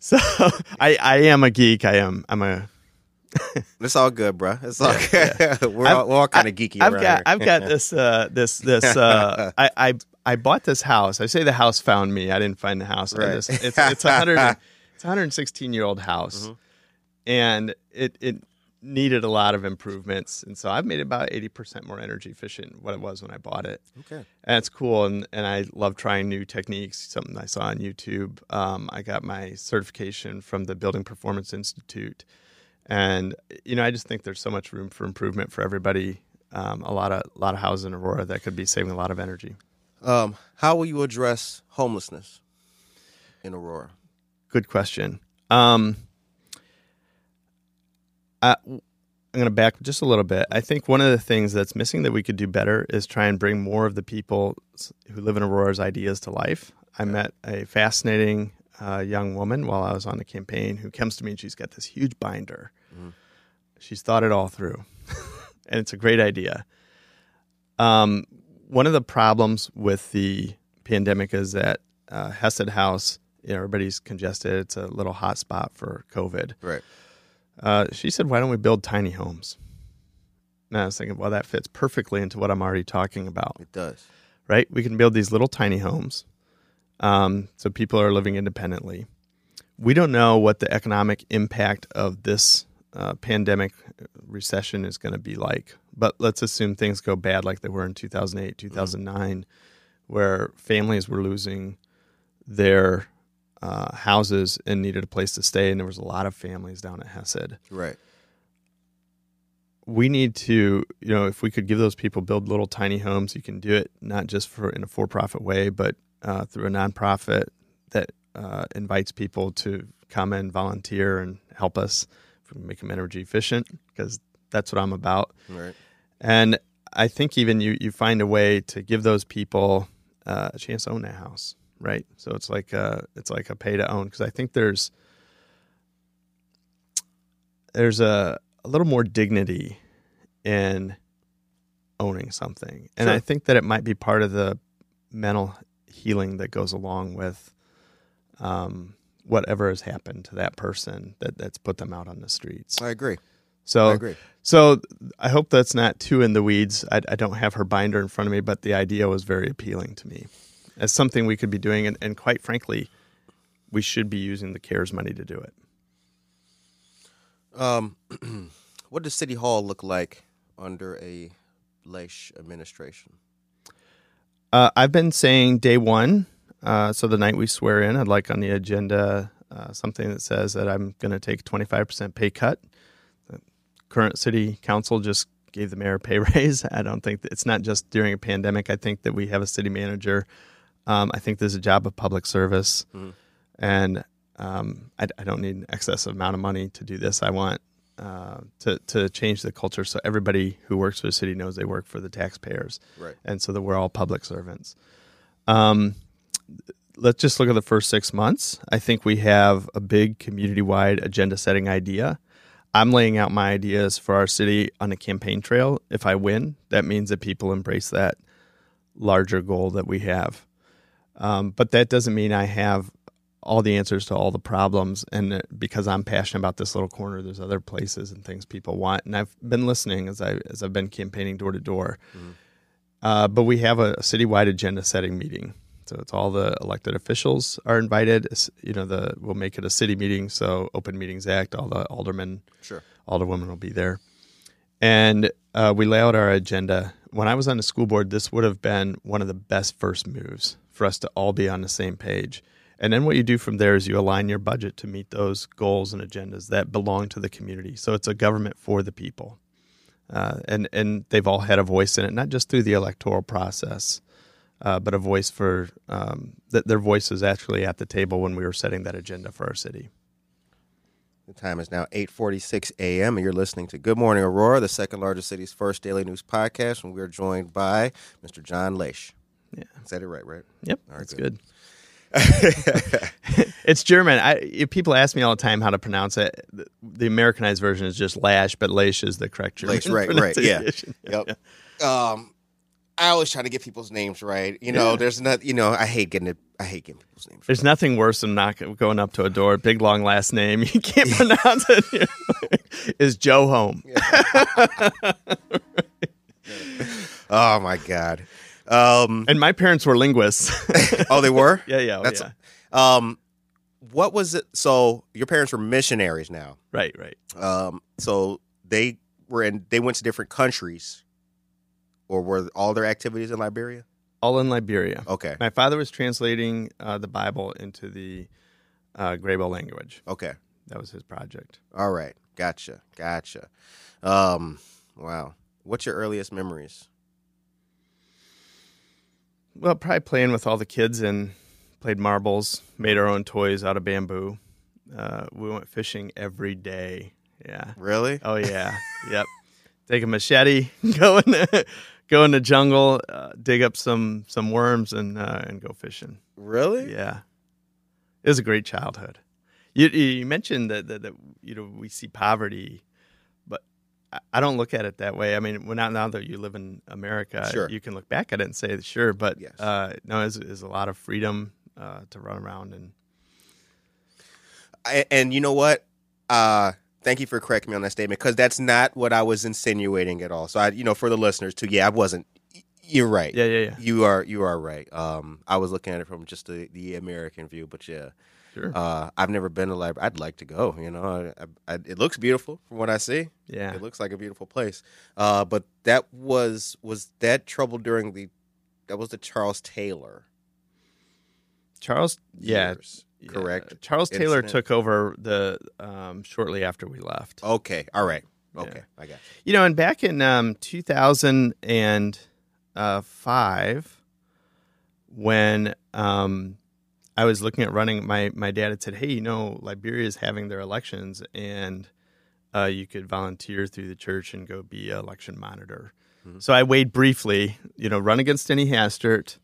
So I, I am a geek. I am. I'm a. It's all good, bro. It's all yeah, good. Yeah. We're, all, we're all kind of geeky I've around got, here. I've got this. Uh, this. This. Uh, I, I. I bought this house. I say the house found me. I didn't find the house. Right. Just, it's it's a hundred. It's a one hundred sixteen year old house, mm-hmm. and it it. needed a lot of improvements, and so I've made it about eighty percent more energy efficient than what it was when I bought it. Okay, and it's cool, and and I love trying new techniques. Something I saw on YouTube. Um, I got my certification from the Building Performance Institute, and you know I just think there's so much room for improvement for everybody. Um, a lot of a lot of houses in Aurora that could be saving a lot of energy. Um, how will you address homelessness in Aurora? Good question. Um, Uh, I'm going to back just a little bit. I think one of the things that's missing that we could do better is try and bring more of the people who live in Aurora's ideas to life. I met a fascinating uh, young woman while I was on the campaign who comes to me and she's got this huge binder. Mm-hmm. She's thought it all through, and it's a great idea. Um, one of the problems with the pandemic is that uh, Hesed House, you know, everybody's congested. It's a little hot spot for COVID. Right. Uh, she said, why don't we build tiny homes? And I was thinking, well, that fits perfectly into what I'm already talking about. It does. Right? We can build these little tiny homes um, so people are living independently. We don't know what the economic impact of this uh, pandemic recession is going to be like. But let's assume things go bad like they were in two thousand eight, two thousand nine, mm-hmm. where families were losing their Uh, houses and needed a place to stay, and there was a lot of families down at Hesed. Right. We need to, you know, if we could give those people, build little tiny homes, you can do it not just for in a for-profit way, but uh, through a nonprofit that uh, invites people to come and volunteer and help us if we make them energy efficient, because that's what I'm about. Right. And I think even you, you find a way to give those people uh, a chance to own that house. Right, so it's like a, it's like a pay to own, because I think there's there's a, a little more dignity in owning something, and sure. I think that it might be part of the mental healing that goes along with um, whatever has happened to that person that, that's put them out on the streets. I agree. So I agree. So I hope that's not too in the weeds. I, I don't have her binder in front of me, but the idea was very appealing to me. As something we could be doing, and, and quite frankly, we should be using the CARES money to do it. Um, what does City Hall look like under a Lesh administration? Uh, I've been saying day one, uh, so the night we swear in, I'd like on the agenda uh, something that says that I'm going to take a twenty-five percent pay cut. The current city council just gave the mayor a pay raise. I don't think that, it's not just during a pandemic. I think that we have a city manager. Um, I think there's a job of public service, mm-hmm. and um, I, I don't need an excessive amount of money to do this. I want uh, to to change the culture so everybody who works for the city knows they work for the taxpayers, right? And so that we're all public servants. Um, let's just look at the first six months. I think we have a big community-wide agenda-setting idea. I'm laying out my ideas for our city on a campaign trail. If I win, that means that people embrace that larger goal that we have. Um, but that doesn't mean I have all the answers to all the problems. And because I'm passionate about this little corner, there's other places and things people want. And I've been listening as, I, as I've been campaigning door to door. Mm-hmm. Uh, but we have a, a citywide agenda setting meeting. So it's all the elected officials are invited. You know, the we'll make it a city meeting. So Open Meetings Act, all the aldermen, sure. alderwomen will be there. And uh, we lay out our agenda. When I was on the school board, this would have been one of the best first moves for us to all be on the same page. And then what you do from there is you align your budget to meet those goals and agendas that belong to the community. So it's a government for the people. Uh, and, and they've all had a voice in it, not just through the electoral process, uh, but a voice for um, th- their voice is actually at the table when we were setting that agenda for our city. The time is now eight forty-six a.m. and you're listening to Good Morning Aurora, the second largest city's first daily news podcast, and we're joined by Mister John Lesh. Yeah, is that it right? Right. Yep, right, that's good. good. It's German. I, if people ask me all the time how to pronounce it. The, the Americanized version is just Lash, but Lesh is the correct German. Lesh, right, right. Yeah. Yep. Yeah. Um, I always try to get people's names right. You know, yeah. there's not. You know, I hate getting it. I hate getting people's names. There's right. nothing worse than not going up to a door, big long last name you can't pronounce it. Is Joe home? Yeah. Oh my God. Um, and my parents were linguists. Oh, they were? Yeah, yeah. Oh, That's, yeah. Um, what was it? So your parents were missionaries now. Right, right. Um, so they were in, they went to different countries, or were all their activities in Liberia? All in Liberia. Okay. My father was translating uh, the Bible into the uh, Grebo language. Okay. That was his project. All right. Gotcha. Gotcha. Um, wow. What's your earliest memories? Well, probably playing with all the kids and played marbles, made our own toys out of bamboo. Uh, we went fishing every day. Yeah. Really? Oh, yeah. Yep. Take a machete, go in the, go in the jungle, uh, dig up some, some worms, and uh, and go fishing. Really? Yeah. It was a great childhood. You you mentioned that, that, that you know, we see poverty, but I don't look at it that way. I mean, well, now that you live in America, sure. you can look back at it and say, sure, but yes. uh, no, it's, it's a lot of freedom uh, to run around. And I, and you know what? Uh, thank you for correcting me on that statement, because that's not what I was insinuating at all. So, I, you know, for the listeners, too, yeah, I wasn't. You're right. Yeah, yeah, yeah. You are, you are right. Um, I was looking at it from just the, the American view, but yeah. Sure. Uh, I've never been to Liberia. I'd like to go. You know, I, I, I, it looks beautiful from what I see. Yeah, it looks like a beautiful place. Uh, but that was was that trouble during the that was the Charles Taylor. Charles, years, yeah, correct. Yeah. Charles Taylor Incident. took over the um, shortly after we left. Okay, all right. Okay, yeah. I got you. You know, and back in um, two thousand five, when. Um, I was looking at running. My, my dad had said, "Hey, you know, Liberia is having their elections, and uh, you could volunteer through the church and go be an election monitor." Mm-hmm. So I weighed briefly, you know, run against Denny Hastert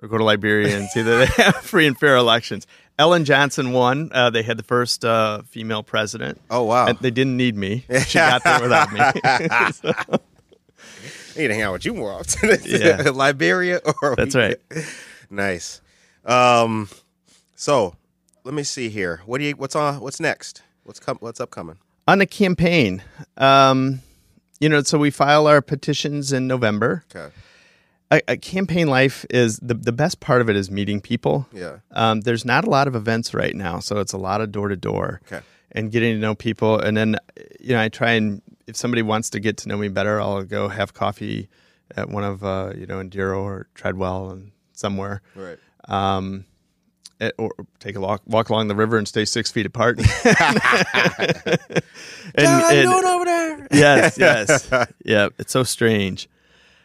or go to Liberia and see that they have free and fair elections. Ellen Johnson won. Uh, they had the first uh, female president. Oh wow! And they didn't need me. She got there without me. So. I need to hang out with you more often. Yeah. Liberia or that's we... right. Nice. Um. So, let me see here. What do you? What's on? What's next? What's com- What's upcoming on the campaign? Um, you know, so we file our petitions in November. Okay. A, a campaign life is the the best part of it is meeting people. Yeah. Um, there's not a lot of events right now, so it's a lot of door to door. Okay. And getting to know people, and then you know, I try and if somebody wants to get to know me better, I'll go have coffee at one of uh, you know Enduro or Treadwell and somewhere. Right. Um. Or take a walk, walk along the river and stay six feet apart. and, God, and, doing over there. Yes, yes. Yeah, it's so strange.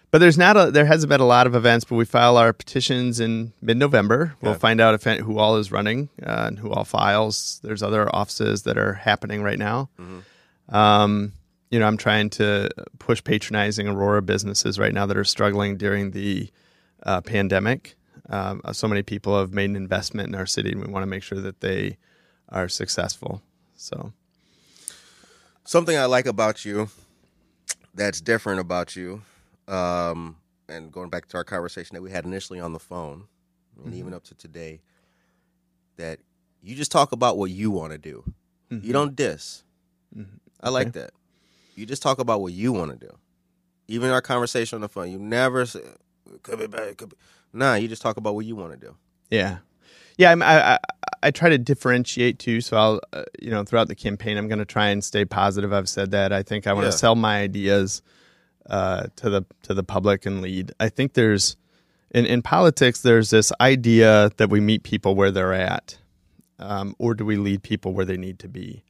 But there's not a, there hasn't been a lot of events, but we file our petitions in mid-November. We'll yeah. find out if who all is running uh, and who all files. There's other offices that are happening right now. Mm-hmm. Um, you know, I'm trying to push patronizing Aurora businesses right now that are struggling during the uh, pandemic. Um, so many people have made an investment in our city, and we want to make sure that they are successful. So, something I like about you, that's different about you, um, and going back to our conversation that we had initially on the phone, and mm-hmm. even up to today, that you just talk about what you want to do. Mm-hmm. You don't diss. Mm-hmm. I like okay. that. You just talk about what you want to do. Even our conversation on the phone, you never say, could be better, could be. Nah, you just talk about what you want to do. Yeah, yeah. I'm, I, I I try to differentiate too. So I'll uh, you know throughout the campaign, I'm going to try and stay positive. I've said that. I think I want to yeah. sell my ideas uh, to the to the public and lead. I think there's in in politics there's this idea that we meet people where they're at, um, or do we lead people where they need to be?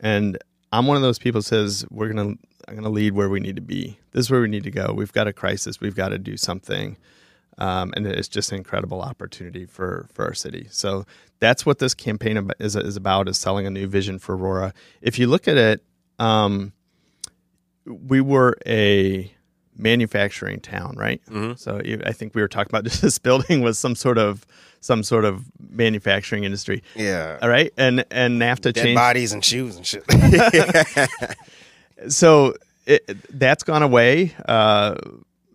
And I'm one of those people who says we're gonna I'm gonna lead where we need to be. This is where we need to go. We've got a crisis. We've got to do something. Um, and it's just an incredible opportunity for, for our city. So that's what this campaign is, is about, is selling a new vision for Aurora. If you look at it, um, we were a manufacturing town, right? Mm-hmm. So I think we were talking about this building was some sort of some sort of manufacturing industry. Yeah. All right. And and NAFTA changed bodies and shoes and shit. So it, that's gone away. Uh,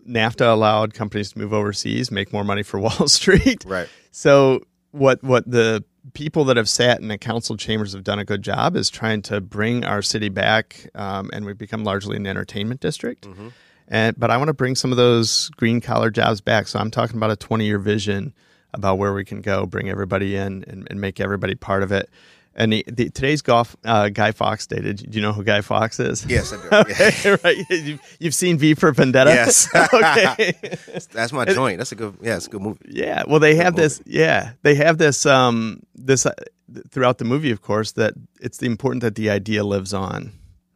NAFTA allowed companies to move overseas, make more money for Wall Street. Right. So what what the people that have sat in the council chambers have done a good job is trying to bring our city back, um, and we've become largely an entertainment district. Mm-hmm. And, but I want to bring some of those green-collar jobs back. So I'm talking about a twenty-year vision about where we can go, bring everybody in, and, and make everybody part of it. And the, the, today's golf, uh, Guy Fawkes Day. Did, do you know who Guy Fawkes is? Yes, I do. Okay, yeah. Right. You've, you've seen V for Vendetta? Yes. Okay. That's my joint. That's a good. Yeah, it's a good movie. Yeah. Well, they have this. Yeah, they have this. Um, this uh, throughout the movie, of course, that it's important that the idea lives on.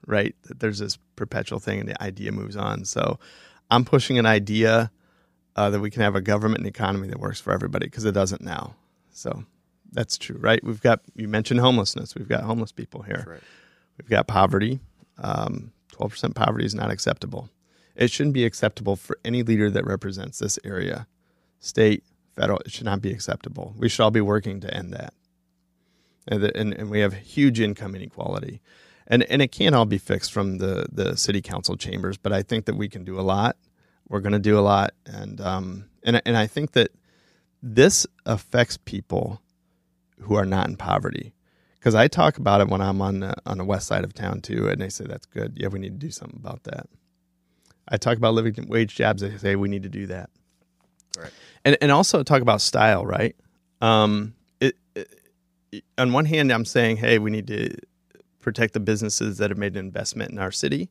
Right? There's this perpetual thing, and the idea moves on. So I'm pushing an idea uh, that we can have a government and economy that works for everybody, because it doesn't now. So that's true, right? We've got, you mentioned homelessness. We've got homeless people here. Right. We've got poverty. Um, twelve percent poverty is not acceptable. It shouldn't be acceptable for any leader that represents this area. State, federal, it should not be acceptable. We should all be working to end that. And, the, and, and we have huge income inequality. And and it can't all be fixed from the, the city council chambers, but I think that we can do a lot. We're going to do a lot, and um and and I think that this affects people who are not in poverty, because I talk about it when I'm on the, on the west side of town too, and they say that's good. Yeah, we need to do something about that. I talk about living wage jobs. They say we need to do that. Right. And and also talk about style, right? Um, it, it on one hand, I'm saying, hey, we need to protect the businesses that have made an investment in our city.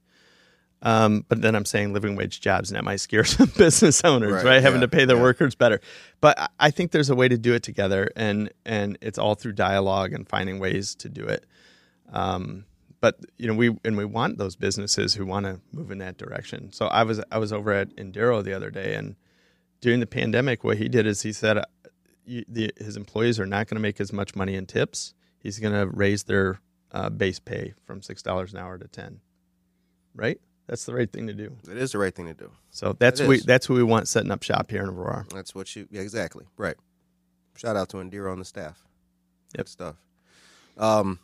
Um, but then I'm saying living wage jobs, and that might scare some business owners, right? right? Yeah, having to pay their yeah. workers better. But I think there's a way to do it together, and and it's all through dialogue and finding ways to do it. Um, but you know, we and we want those businesses who want to move in that direction. So I was I was over at Enduro the other day, and during the pandemic, what he did is he said uh, you, the, his employees are not going to make as much money in tips. He's going to raise their Uh, base pay from six dollars an hour to ten, right? That's the right thing to do. It is the right thing to do. So that's we that's who we want setting up shop here in Aurora. That's what you yeah exactly right. Shout out to Enduro and the staff. Yep. Good stuff. Um,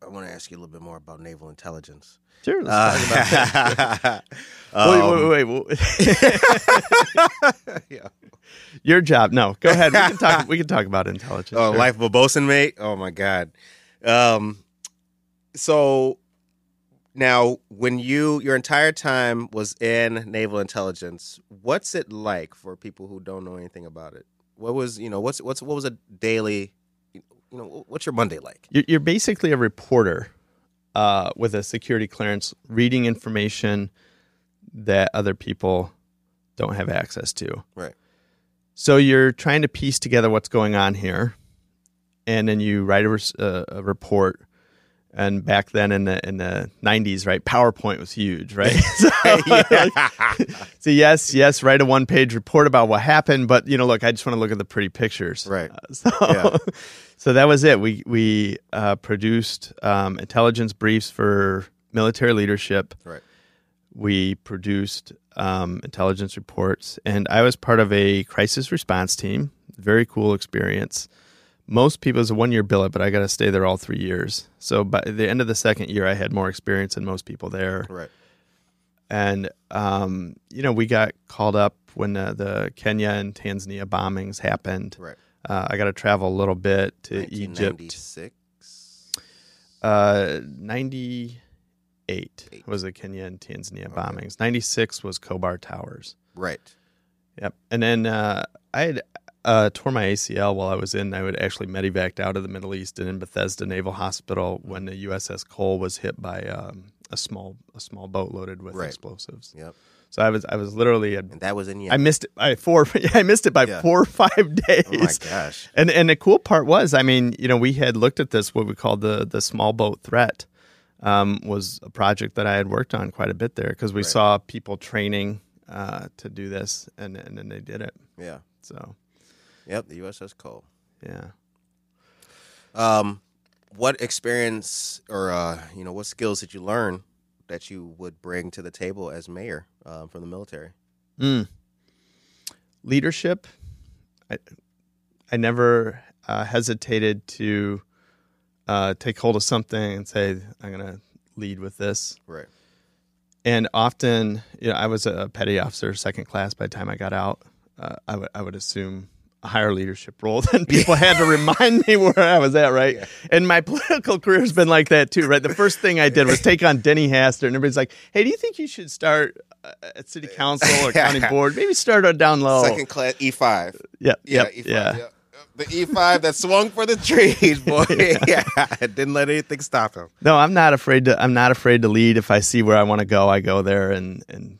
I want to ask you a little bit more about naval intelligence. Sure. Let's talk about that. um, wait, wait, wait. wait. yeah. Your job? No, go ahead. We can talk. We can talk about intelligence. Oh, sure. Life of a bosun, mate. Oh my God. Um, so now, when you your entire time was in naval intelligence, what's it like for people who don't know anything about it? What was you know what's what's what was a daily, you know, what's your Monday like? You're basically a reporter uh, with a security clearance, reading information that other people don't have access to. Right. So you're trying to piece together what's going on here, and then you write a, uh, a report. And back then in the in the nineties, right, PowerPoint was huge, right? So, so yes, yes, write a one-page report about what happened, but you know, look, I just want to look at the pretty pictures, right? Uh, so, yeah. so that was it. We we uh, produced um, intelligence briefs for military leadership, right? We produced um, intelligence reports, and I was part of a crisis response team. Very cool experience. Most people, it's a one-year billet, but I got to stay there all three years. So by the end of the second year, I had more experience than most people there. Right. And, um, you know, we got called up when the, the Kenya and Tanzania bombings happened. Right. Uh, I got to travel a little bit to nineteen ninety-six? Egypt. Uh, ninety-eight. Eight. Was the Kenya and Tanzania okay. bombings. ninety-six was Khobar Towers. Right. Yep. And then uh, I had uh, tore my A C L while I was in. I would actually medevaced out of the Middle East and in Bethesda Naval Hospital when the U S S Cole was hit by um, a small a small boat loaded with right. explosives. Yep. So I was I was literally a, and that was in Yemen. I missed it by four. I missed it by yeah. four or five days. Oh my gosh. And and the cool part was, I mean, you know, we had looked at this what we called the the small boat threat. Um, was a project that I had worked on quite a bit there because we right. saw people training uh, to do this, and, and then they did it. Yeah. So. Yep, the U S S Cole. Yeah. Um, what experience or uh, you know, what skills did you learn that you would bring to the table as mayor uh, from the military? Mm. Leadership. I I never uh, hesitated to uh, take hold of something and say, I'm going to lead with this. Right. And often, you know, I was a petty officer, second class by the time I got out. Uh, I would I would assume a higher leadership role than people had to remind me where I was at, right? Yeah. And my political career has been like that too, right? The first thing I did was take on Denny Hastert, and everybody's like, hey, do you think you should start at city council or county board? Maybe start on down low. Second class, E five. Yep, yeah, yep, E five, yeah. Yep. The E five that swung for the trees, boy. Yeah. Yeah, didn't let anything stop him. No, I'm not afraid to. I'm not afraid to lead. If I see where I want to go, I go there and and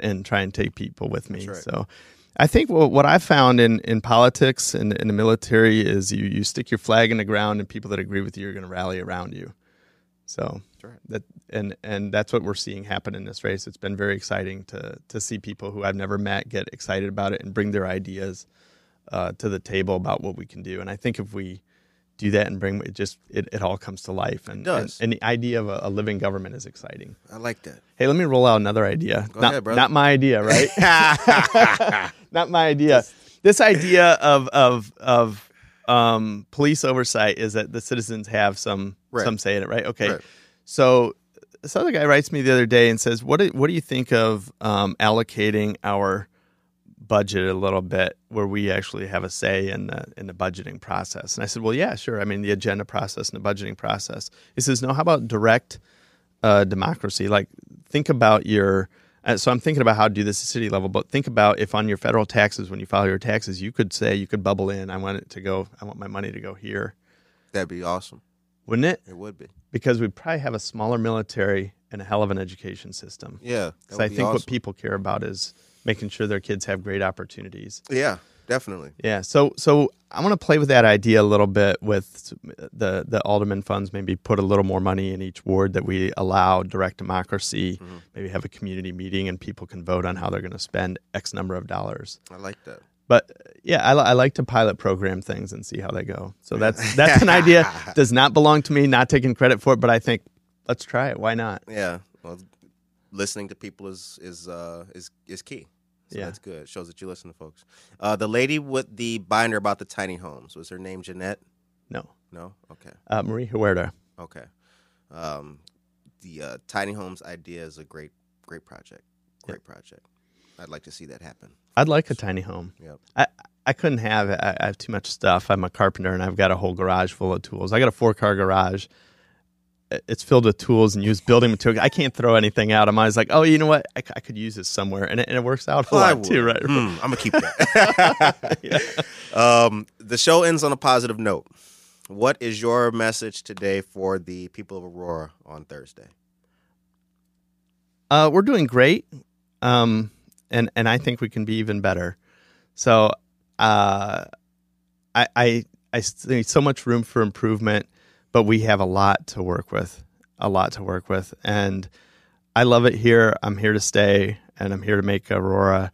and try and take people with me. Right. So, I think what, what I found in, in politics and in the military is you, you stick your flag in the ground, and people that agree with you are going to rally around you. So that's right. that and and that's what we're seeing happen in this race. It's been very exciting to to see people who I've never met get excited about it and bring their ideas Uh, to the table about what we can do. And I think if we do that and bring it, just it, it all comes to life. And, it does. and and the idea of a, a living government is exciting. I like that. Hey, let me roll out another idea. Go not, ahead, brother. Not my idea, right? Not my idea. This idea of of of um, police oversight is that the citizens have some right. some say in it, right? Okay. Right. So this other guy writes me the other day and says, "What do, what do you think of um, allocating our budget a little bit where we actually have a say in the in the budgeting process?" And I said, well, yeah, sure. I mean, the agenda process and the budgeting process. He says, no, how about direct uh, democracy? Like, think about your, uh, so I'm thinking about how to do this at city level, but think about if on your federal taxes, when you file your taxes, you could say, you could bubble in, I want it to go, I want my money to go here. That'd be awesome. Wouldn't it? It would be. Because we'd probably have a smaller military and a hell of an education system. Yeah. Because I think awesome. What people care about is making sure their kids have great opportunities. Yeah, definitely. Yeah, so so I want to play with that idea a little bit with the, the alderman funds, maybe put a little more money in each ward that we allow direct democracy, mm-hmm. maybe have a community meeting and people can vote on how they're going to spend X number of dollars. I like that. But yeah, I, I like to pilot program things and see how they go. So that's, that's an idea. Does not belong to me, not taking credit for it, but I think let's try it. Why not? Yeah, well, listening to people is is uh, is, is key. So yeah, that's good. It shows that you listen to folks. Uh, the lady with the binder about the tiny homes, was her name Jeanette? No. No? Okay. Uh, Marie Huerta. Okay. Um, the uh, tiny homes idea is a great, great project. Great yeah. project. I'd like to see that happen. I'd like a tiny home. Yep. I, I couldn't have it. I, I have too much stuff. I'm a carpenter, and I've got a whole garage full of tools. I got a four-car garage. It's filled with tools and used building material. I can't throw anything out. I'm always like, oh, you know what? I, I could use this somewhere. And it, and it works out a well, lot too, right? Mm, I'm going to keep that. Yeah. um, the show ends on a positive note. What is your message today for the people of Aurora on Thursday? Uh, we're doing great. Um, and, and I think we can be even better. So uh, I, I, I see so much room for improvement. But we have a lot to work with, a lot to work with. And I love it here. I'm here to stay, and I'm here to make Aurora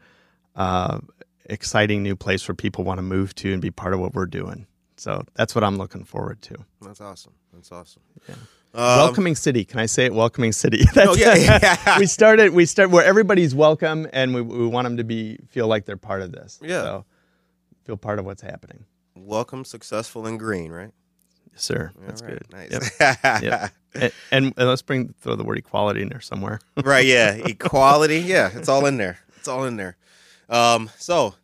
uh, exciting new place where people want to move to and be part of what we're doing. So that's what I'm looking forward to. That's awesome. That's awesome. Yeah. Um, welcoming city. Can I say it? Welcoming city. That's, oh, yeah, yeah. we started we start where everybody's welcome, and we, we want them to be feel like they're part of this. Yeah. So feel part of what's happening. Welcome, successful, and green, right? Yes, sir. All That's right. good. Nice. Yep. Yep. And, and, and let's bring throw the word equality in there somewhere. Right, yeah. Equality. Yeah, it's all in there. It's all in there. Um, so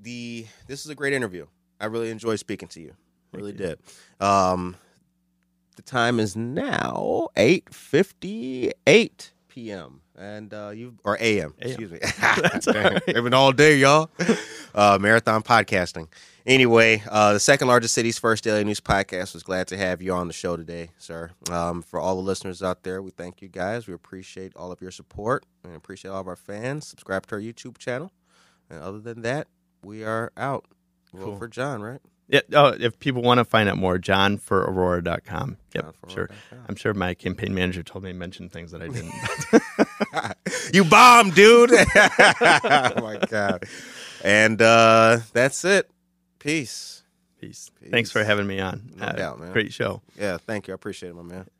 the this is a great interview. I really enjoyed speaking to you. Thank really you. did. Um, the time is now eight fifty-eight p.m. and uh, you or a m. Excuse me. That's all right. It's been all day, y'all. Uh, marathon podcasting. Anyway, uh, the second largest city's first daily news podcast was glad to have you on the show today, sir. Um, for all the listeners out there, we thank you guys. We appreciate all of your support and appreciate all of our fans. Subscribe to our YouTube channel. And other than that, we are out. Cool. Well, for John, right? Yeah. Oh, if people want to find out more, john for aurora dot com. Yep, John for Aurora dot com. Sure. I'm sure my campaign manager told me to mention things that I didn't. You bombed, dude. Oh, my God. And uh, that's it. Peace. Peace. Peace. Thanks for having me on. No uh, doubt, man. Great show. Yeah, thank you. I appreciate it, my man.